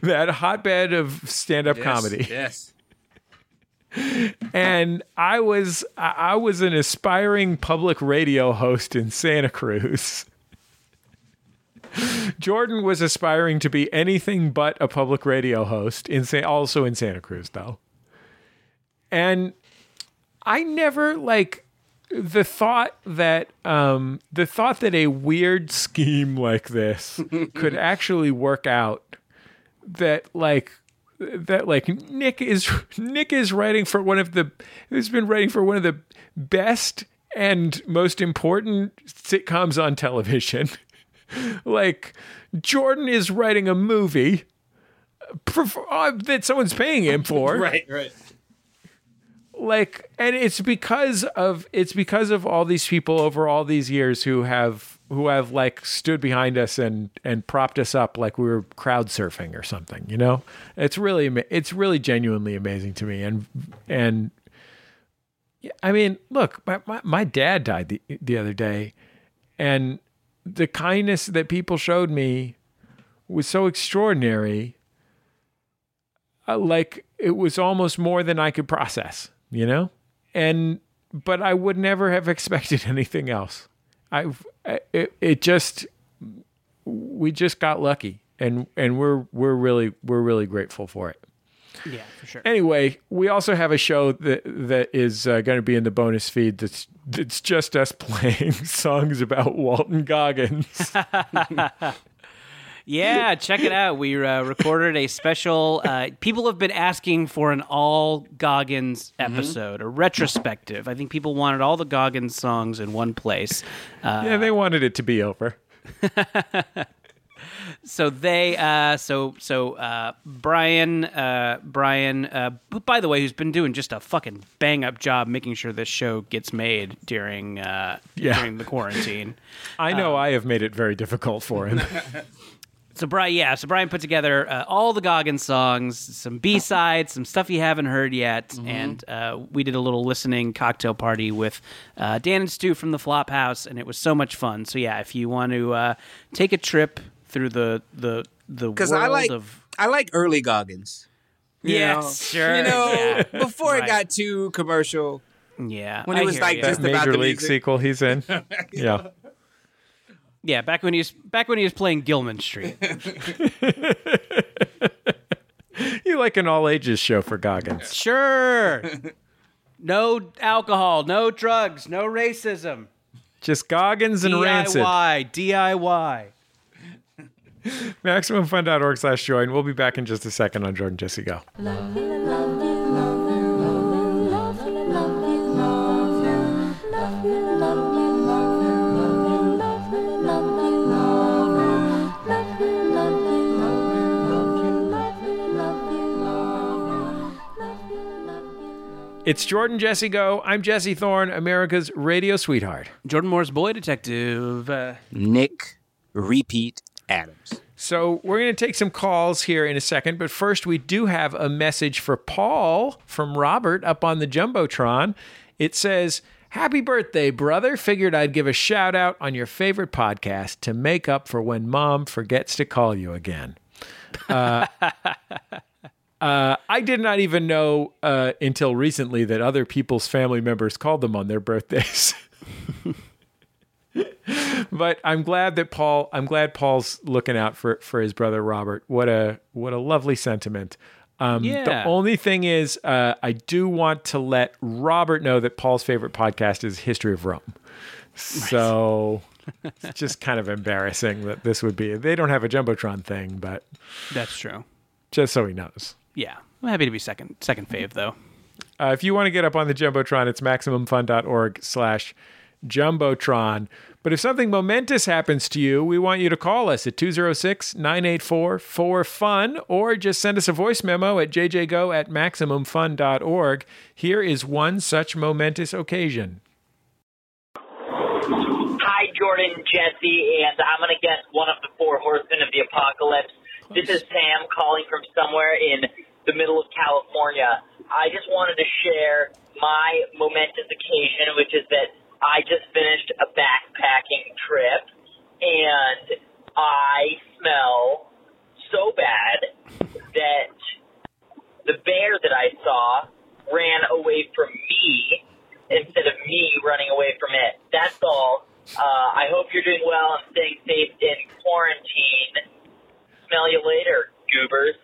That hotbed of stand-up yes, comedy. Yes. And I was I was an aspiring public radio host in Santa Cruz. Jordan was aspiring to be anything but a public radio host, in Sa- also in Santa Cruz, though. And I never, like, the thought that um, the thought that a weird scheme like this could actually work out. That like that like Nick is Nick is writing for one of the has been writing for one of the best and most important sitcoms on television. Like, Jordan is writing a movie that someone's paying him for. Right, right. Like, and it's because of it's because of all these people over all these years who have who have like stood behind us and and propped us up like we were crowd surfing or something, you know? It's really it's really genuinely amazing to me. And and I mean, look, my my, my dad died the, the other day, and the kindness that people showed me was so extraordinary. Uh, like, it was almost more than I could process, you know? And, but I would never have expected anything else. I, it, it just, we just got lucky, and, and we're, we're really, we're really grateful for it. Yeah, for sure. Anyway, we also have a show that that is uh, going to be in the bonus feed. That's it's just us playing songs about Walton Goggins. Yeah, check it out. We uh, recorded a special. Uh, people have been asking for an all Goggins episode, mm-hmm. a retrospective. I think people wanted all the Goggins songs in one place. Uh, yeah, they wanted it to be over. So they, uh, so so uh, Brian, uh, Brian. Uh, by the way, who's been doing just a fucking bang up job making sure this show gets made during uh, yeah. during the quarantine. I know um, I have made it very difficult for him. So Brian, yeah, so Brian put together uh, all the Goggins songs, some B sides, some stuff you haven't heard yet, mm-hmm. and uh, we did a little listening cocktail party with uh, Dan and Stu from the Flop House, and it was so much fun. So yeah, if you want to uh, take a trip through the the the world I like, of I like early Goggins. Yeah, know? Sure. You know, yeah. Before right. it got too commercial. Yeah, when it I was like you. Just that about major the league music. Sequel he's in. Yeah, yeah. Back when he was back when he was playing Gilman Street. You like an all ages show for Goggins? Sure. No alcohol, no drugs, no racism. Just Goggins and D I Y, Rancid. D I Y. MaximumFun.org slash join. We'll be back in just a second on Jordan Jesse Go. It's Jordan Jesse Go. I'm Jesse Thorne, America's radio sweetheart. Jordan Morris, boy detective. Uh, Nick, repeat. Adams. So we're going to take some calls here in a second, but first we do have a message for Paul from Robert up on the Jumbotron. It says, happy birthday, brother. Figured I'd give a shout out on your favorite podcast to make up for when mom forgets to call you again. Uh, uh, I did not even know uh, until recently that other people's family members called them on their birthdays. But I'm glad that Paul, I'm glad Paul's looking out for, for his brother, Robert. What a, what a lovely sentiment. Um, yeah. The only thing is, uh, I do want to let Robert know that Paul's favorite podcast is History of Rome. So it's just kind of embarrassing that this would be, they don't have a Jumbotron thing, but that's true. Just so he knows. Yeah. I'm happy to be second, second fave though. Uh, if you want to get up on the Jumbotron, it's maximum fun dot org slash Jumbotron. But if something momentous happens to you, we want you to call us at two oh six, nine eight four, four FUN or just send us a voice memo at j j go at maximum fun dot org. Here is one such momentous occasion. Hi, Jordan, Jesse, and I'm going to guess one of the four horsemen of the apocalypse. Close. This is Sam calling from somewhere in the middle of California. I just wanted to share my momentous occasion, which is that I just finished a backpacking trip, and I smell so bad that the bear that I saw ran away from me instead of me running away from it. That's all. Uh, I hope you're doing well and staying safe in quarantine. Smell you later, goobers.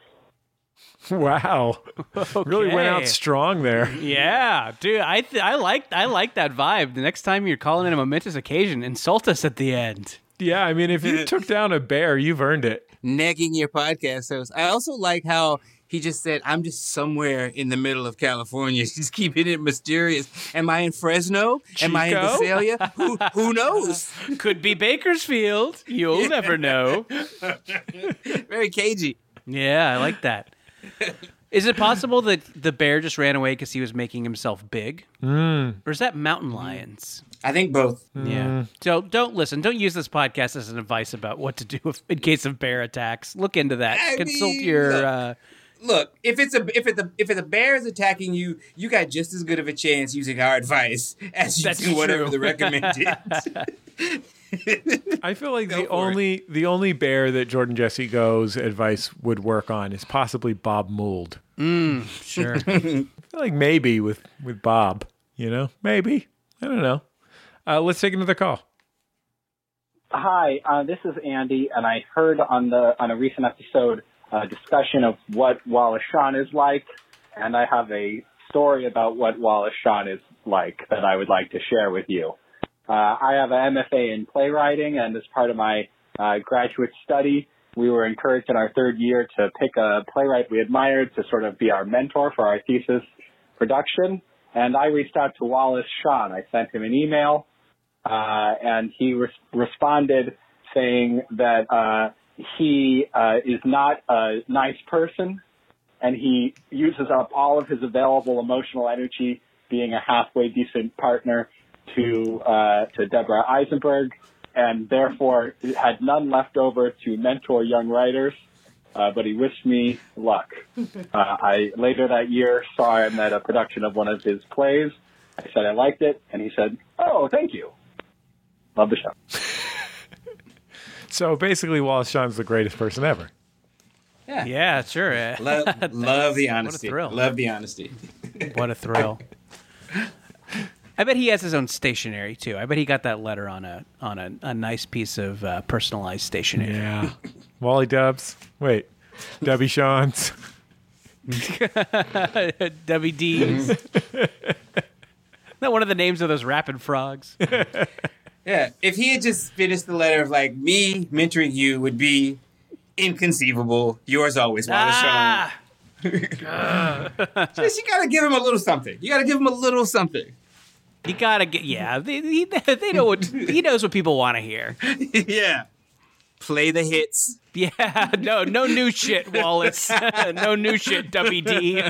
Wow. Okay. Really went out strong there. Yeah, dude, I th- I like I like that vibe. The next time you're calling it a momentous occasion, insult us at the end. Yeah, I mean, if you took down a bear, you've earned it. Nagging your podcast host. I also like how he just said, I'm just somewhere in the middle of California. Just keeping it mysterious. Am I in Fresno? Chico? Am I in Visalia? who, who knows? Could be Bakersfield. You'll yeah. never know. Very cagey. Yeah, I like that. Is it possible that the bear just ran away because he was making himself big? Mm. Or is that mountain lions? I think both. Mm. Yeah. So don't listen. Don't use this podcast as an advice about what to do if, in case of bear attacks. Look into that. I Consult mean, your... Look, uh, look, if it's a if it's a, if it's a bear is attacking you, you got just as good of a chance using our advice as you do whatever true. the recommended. I feel like Go the only it. the only bear that Jordan Jesse Go's advice would work on is possibly Bob Mould. Mm, sure. I feel like maybe with, with Bob, you know? Maybe. I don't know. Uh, let's take another call. Hi, uh, this is Andy, and I heard on the on a recent episode a discussion of what Wallace Shawn is like, and I have a story about what Wallace Shawn is like that I would like to share with you. Uh, I have an M F A in playwriting, and as part of my uh, graduate study, we were encouraged in our third year to pick a playwright we admired to sort of be our mentor for our thesis production. And I reached out to Wallace Shawn. I sent him an email, uh, and he re- responded saying that uh, he uh, is not a nice person, and he uses up all of his available emotional energy being a halfway decent partner to uh, to Deborah Eisenberg, and therefore had none left over to mentor young writers, uh, but he wished me luck. Uh, I later that year saw him at a production of one of his plays. I said I liked it, and he said, oh, thank you. Love the show. So basically, Wallace Shawn's the greatest person ever. Yeah, yeah, sure. Love, love the honesty. What a thrill. Love the honesty. What a thrill. I bet he has his own stationery too. I bet he got that letter on a on a, a nice piece of uh, personalized stationery. Yeah, Wally Dubs. Wait, Debbie Sean's. Debbie D's. Not one of the names of those rapping frogs. Yeah, if he had just finished the letter of like me mentoring you would be inconceivable. Yours always, Wallace ah! Shawn. Just you gotta give him a little something. You gotta give him a little something. You gotta get, yeah. They, they, they know what he knows what people want to hear. Yeah, play the hits. Yeah, no, no new shit, Wallace. No new shit, W D.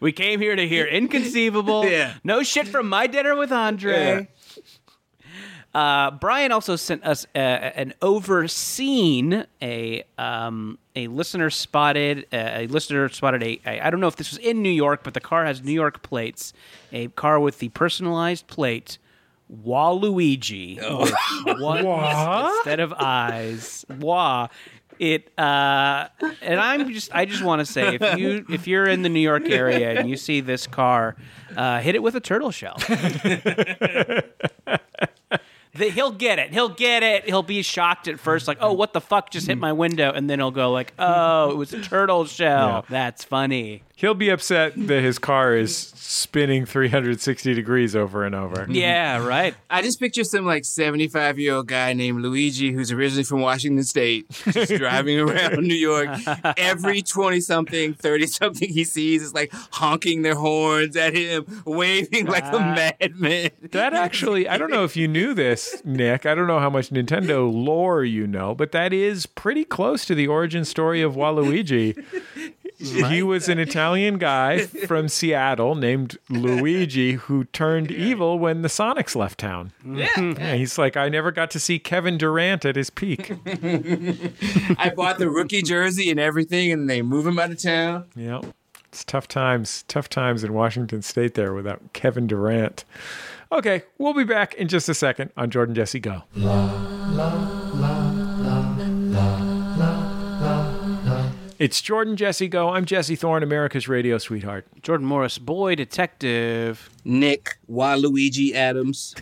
We came here to hear inconceivable. Yeah. No shit from my dinner with Andre. Yeah. Uh, Brian also sent us uh, an overseen a um a listener spotted uh, a listener spotted a, a I don't know if this was in New York, but the car has New York plates. A car with the personalized plate, Waluigi, oh. with one instead of eyes. Wah. It uh, and I'm just I just want to say if you if you're in the New York area and you see this car, uh, hit it with a turtle shell. The, he'll get it. He'll get it. He'll be shocked at first, like, oh, what the fuck just hit my window? And then he'll go like, oh, it was a turtle shell. Yeah. That's funny. he'll be upset that his car is spinning three hundred sixty degrees over and over. Yeah, right. I just picture some like seventy-five-year-old guy named Luigi, who's originally from Washington State, just driving around New York. Every twenty-something, thirty-something he sees is like honking their horns at him, waving like uh, a madman. That actually, I don't know if you knew this, Nick. I don't know how much Nintendo lore you know, but that is pretty close to the origin story of Waluigi. Right. He was an Italian guy from Seattle named Luigi who turned yeah. evil when the Sonics left town. Yeah. yeah. He's like, I never got to see Kevin Durant at his peak. I bought the rookie jersey and everything, and they move him out of town. Yeah. It's tough times. Tough times in Washington State there without Kevin Durant. Okay. We'll be back in just a second on Jordan Jesse Go. La, la, la, la, la. It's Jordan Jesse Go. I'm Jesse Thorne, America's radio sweetheart. Jordan Morris, boy detective. Nick Waluigi Adams.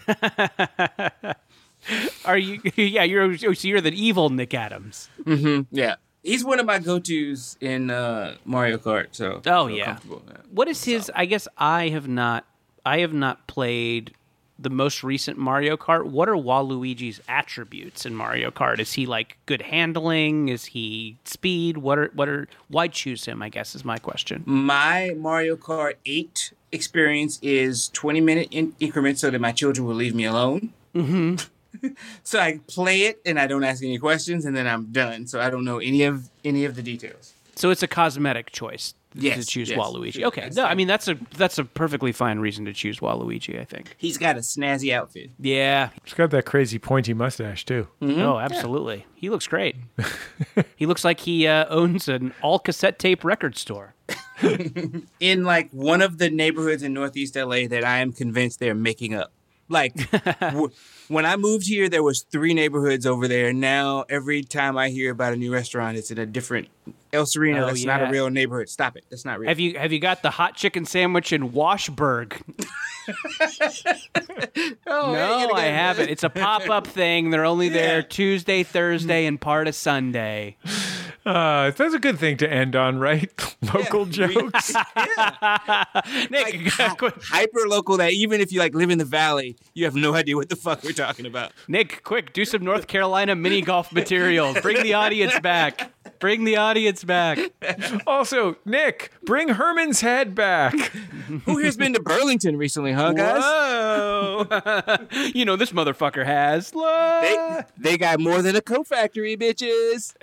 Are you? Yeah, you're. So you're the evil Nick Adams. Mm-hmm. Yeah, he's one of my go-tos in uh, Mario Kart. So. Oh so yeah. What is his? So. I guess I have not. I have not played the most recent Mario Kart. What are Waluigi's attributes in Mario Kart? Is he like good handling? Is he speed? What are what are why choose him, I guess, is my question. My Mario Kart eight experience is twenty minute in- increments so that my children will leave me alone. Mm-hmm. So I play it and I don't ask any questions and then I'm done. So I don't know any of any of the details. So it's a cosmetic choice. Yes, to choose yes, Waluigi. Sure, okay, no, I mean that's a that's a perfectly fine reason to choose Waluigi. I think he's got a snazzy outfit. Yeah, he's got that crazy pointy mustache too. Mm-hmm. Oh, absolutely, yeah. He looks great. He looks like he uh, owns an all cassette tape record store. In like one of the neighborhoods in Northeast L A that I am convinced they're making up. Like w- when I moved here, there was three neighborhoods over there. Now every time I hear about a new restaurant, it's in a different. El Sereno, oh, that's yeah. not a real neighborhood. Stop it. That's not real. Have you have you got the hot chicken sandwich in Washburg? oh, no, I haven't. It's a pop-up thing. They're only yeah. there Tuesday, Thursday, and part of Sunday. Uh, that's a good thing to end on, right? Local yeah. jokes. yeah. Nick, like, quick. Hyper-local that even if you like live in the valley, you have no idea what the fuck we're talking about. Nick, quick, do some North Carolina mini-golf material. Bring the audience back. Bring the audience back. Also, Nick, bring Herman's Head back. Who here's been to Burlington recently, huh, guys? Whoa. You know, this motherfucker has. They, they got more than a coat factory, bitches.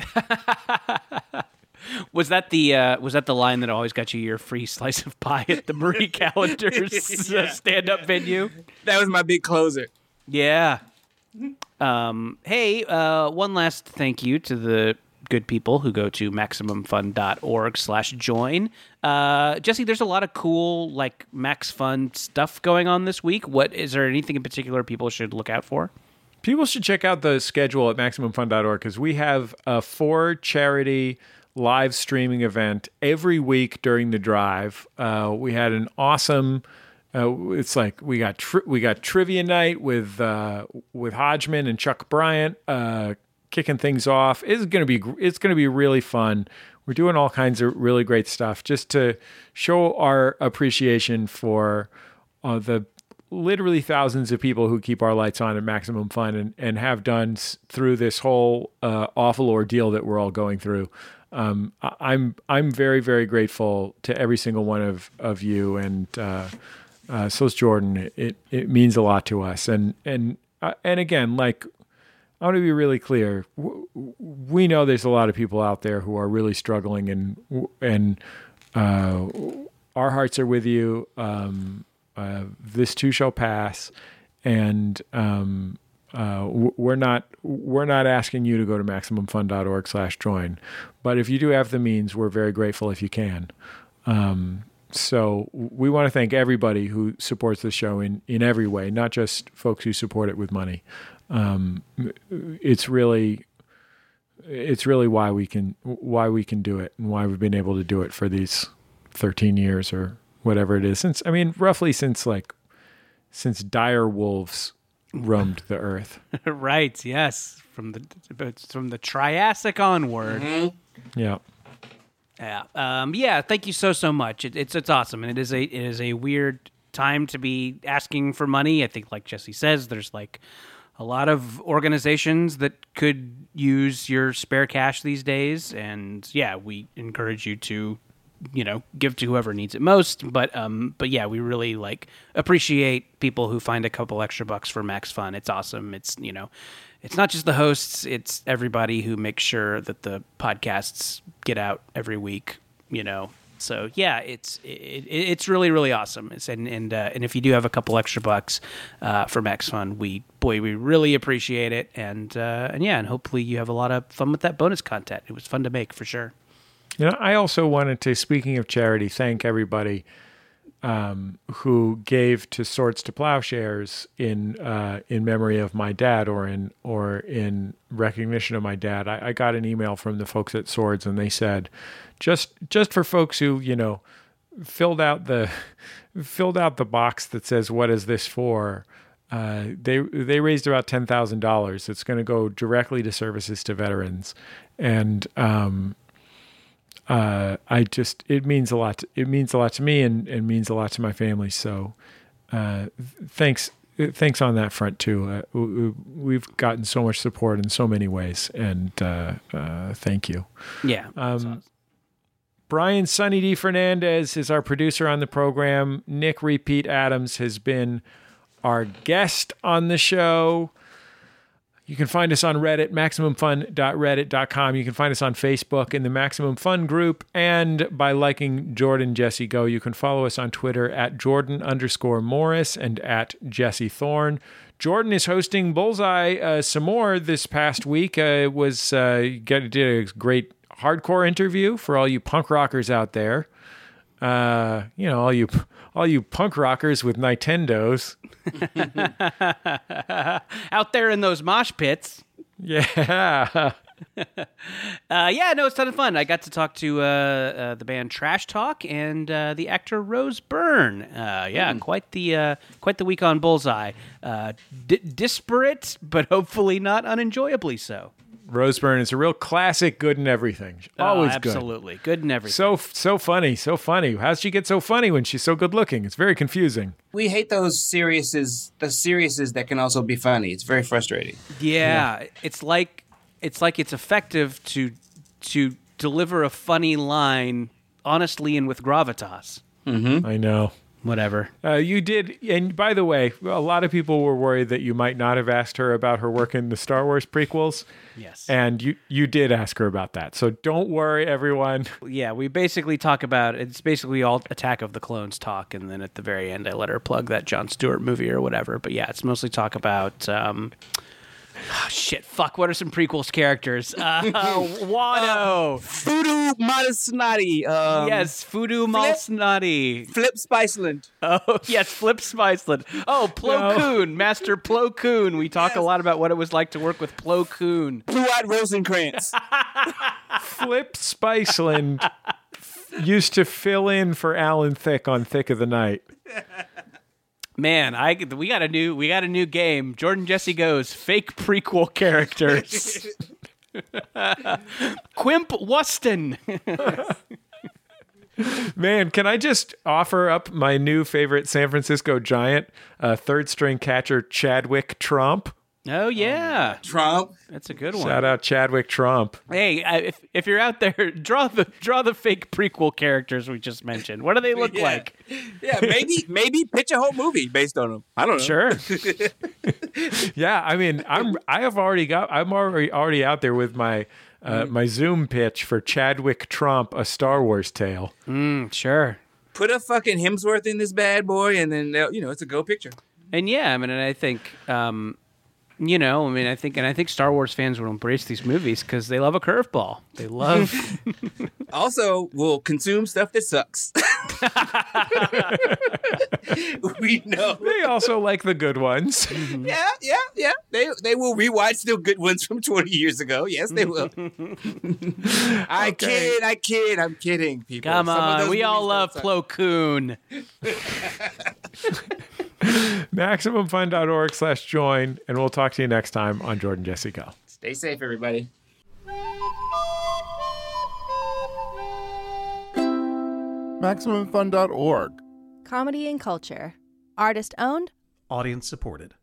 Was that the uh, was that the line that always got you your free slice of pie at the Marie Callender's yeah. stand-up yeah. venue? That was my big closer. Yeah. Um, hey, uh, one last thank you to the good people who go to MaximumFun.org slash join. Uh, Jesse, there's a lot of cool, like, Max Fun stuff going on this week. What is there anything in particular people should look out for? People should check out the schedule at Maximum Fun dot org because we have a for-charity live streaming event every week during the drive. Uh, we had an awesome... Uh, it's like we got tri- we got trivia night with uh, with Hodgman and Chuck Bryant uh, kicking things off. It's gonna be it's gonna be really fun. We're doing all kinds of really great stuff just to show our appreciation for uh, the literally thousands of people who keep our lights on at Maximum Fun and, and have done s- through this whole uh, awful ordeal that we're all going through. Um, I- I'm I'm very very grateful to every single one of of you and. Uh, Uh, so it's Jordan. It it means a lot to us, and and uh, and again, like I want to be really clear. W- we know there's a lot of people out there who are really struggling, and and uh, our hearts are with you. Um, uh, this too shall pass, and um, uh, we're not we're not asking you to go to maximum fun dot org slash join, but if you do have the means, we're very grateful if you can. Um, So we want to thank everybody who supports the show in, in every way, not just folks who support it with money. Um, it's really, it's really why we can why we can do it and why we've been able to do it for these thirteen years or whatever it is since. I mean, roughly since like since dire wolves roamed the earth. Right. Yes. From the from the Triassic onward. Mm-hmm. Yeah. Yeah. Um, yeah. Thank you so, so much. It, it's it's awesome. And it is a it is a weird time to be asking for money. I think, like Jesse says, there's like a lot of organizations that could use your spare cash these days. And yeah, we encourage you to, you know, give to whoever needs it most. But um, but yeah, we really like appreciate people who find a couple extra bucks for Max Fun. It's awesome. It's, you know, it's not just the hosts, it's everybody who makes sure that the podcasts get out every week, you know. So yeah, it's it, it's really really awesome. It's, and and uh, and if you do have a couple extra bucks uh, for Max Fun, we boy we really appreciate it. And uh, and yeah, and hopefully you have a lot of fun with that bonus content. It was fun to make for sure. You know, I also wanted to, speaking of charity, thank everybody um, who gave to Swords to Plowshares in uh, in memory of my dad, or in or in recognition of my dad. I, I got an email from the folks at Swords, and they said, just just for folks who, you know, filled out the filled out the box that says what is this for. Uh, they they raised about ten thousand dollars. It's going to go directly to services to veterans, and. Um, Uh, I just, it means a lot. To, it means a lot to me, and it means a lot to my family. So, uh, thanks. Thanks on that front too. Uh, we've gotten so much support in so many ways, and, uh, uh, thank you. Yeah. Um, awesome. Brian Sunny D. Fernandez is our producer on the program. Nick Repeat Adams has been our guest on the show. You can find us on Reddit, maximum fun dot reddit dot com. You can find us on Facebook in the Maximum Fun group. And by liking Jordan Jesse Go, you can follow us on Twitter at Jordan underscore Morris and at Jesse Thorne. Jordan is hosting Bullseye uh, some more this past week. Uh, it was uh, did a great hardcore interview for all you punk rockers out there. Uh, you know, all you all you punk rockers with Nintendos. Out there in those mosh pits. Yeah. uh, yeah, no, it's a ton of fun. I got to talk to uh, uh, the band Trash Talk and uh, the actor Rose Byrne. Uh, yeah, mm. quite the uh, quite the week on Bullseye. Uh, d- disparate, but hopefully not unenjoyably so. Rose Byrne is a real classic, good in everything. Always oh, absolutely. good. Absolutely. Good in everything. So so funny, so funny. How'd she get so funny when she's so good looking? It's very confusing. We hate those seriouses, the seriouses that can also be funny. It's very frustrating. Yeah, yeah. It's like it's like it's effective to to deliver a funny line honestly and with gravitas. Mm-hmm. I know. Whatever. Uh, you did, and by the way, a lot of people were worried that you might not have asked her about her work in the Star Wars prequels. Yes. And you, you did ask her about that, so don't worry, everyone. Yeah, we basically talk about, it's basically all Attack of the Clones talk, and then at the very end I let her plug that Jon Stewart movie or whatever, but yeah, it's mostly talk about... Um, Oh, shit, fuck, what are some prequels characters? Uh, Wano. Uh, Fudu Malsnati. Um, yes, Fudu Malsnati. Flip, Flip Spiceland. Oh, yes, Flip Spiceland. Oh, Plo Koon, no. Master Plo Koon. We talk yes. a lot about what it was like to work with Plo Koon. Blue-eyed Rosencrantz. Flip Spiceland used to fill in for Alan Thicke on Thick of the Night. Man, I we got a new we got a new game. Jordan Jesse Goes fake prequel characters. Quimp Wuston. Man, can I just offer up my new favorite San Francisco Giant, uh, third string catcher Chadwick Tromp? Oh yeah, um, Trump. That's a good one. Shout out Chadwick Tromp. Hey, I, if if you're out there, draw the draw the fake prequel characters we just mentioned. What do they look yeah. like? Yeah, maybe maybe pitch a whole movie based on them. I don't know. Sure. yeah, I mean, I'm I have already got I'm already already out there with my uh, mm. my Zoom pitch for Chadwick Tromp, a Star Wars tale. Mm, sure. Put a fucking Hemsworth in this bad boy, and then you know it's a go picture. And yeah, I mean, and I think. Um, You know, I mean, I think, and I think Star Wars fans will embrace these movies because they love a curveball. They love. Also, we'll consume stuff that sucks. We know they also like the good ones. Mm-hmm. Yeah, yeah, yeah. They they will rewatch still good ones from twenty years ago. Yes, they will. I okay. kid, I kid, I'm kidding, people. Come Some on, we all love Plo Koon. MaximumFun.org slash join, and we'll talk to you next time on Jordan Jesse Go. Stay safe, everybody. Maximum Fun dot org. Comedy and culture. Artist owned. Audience supported.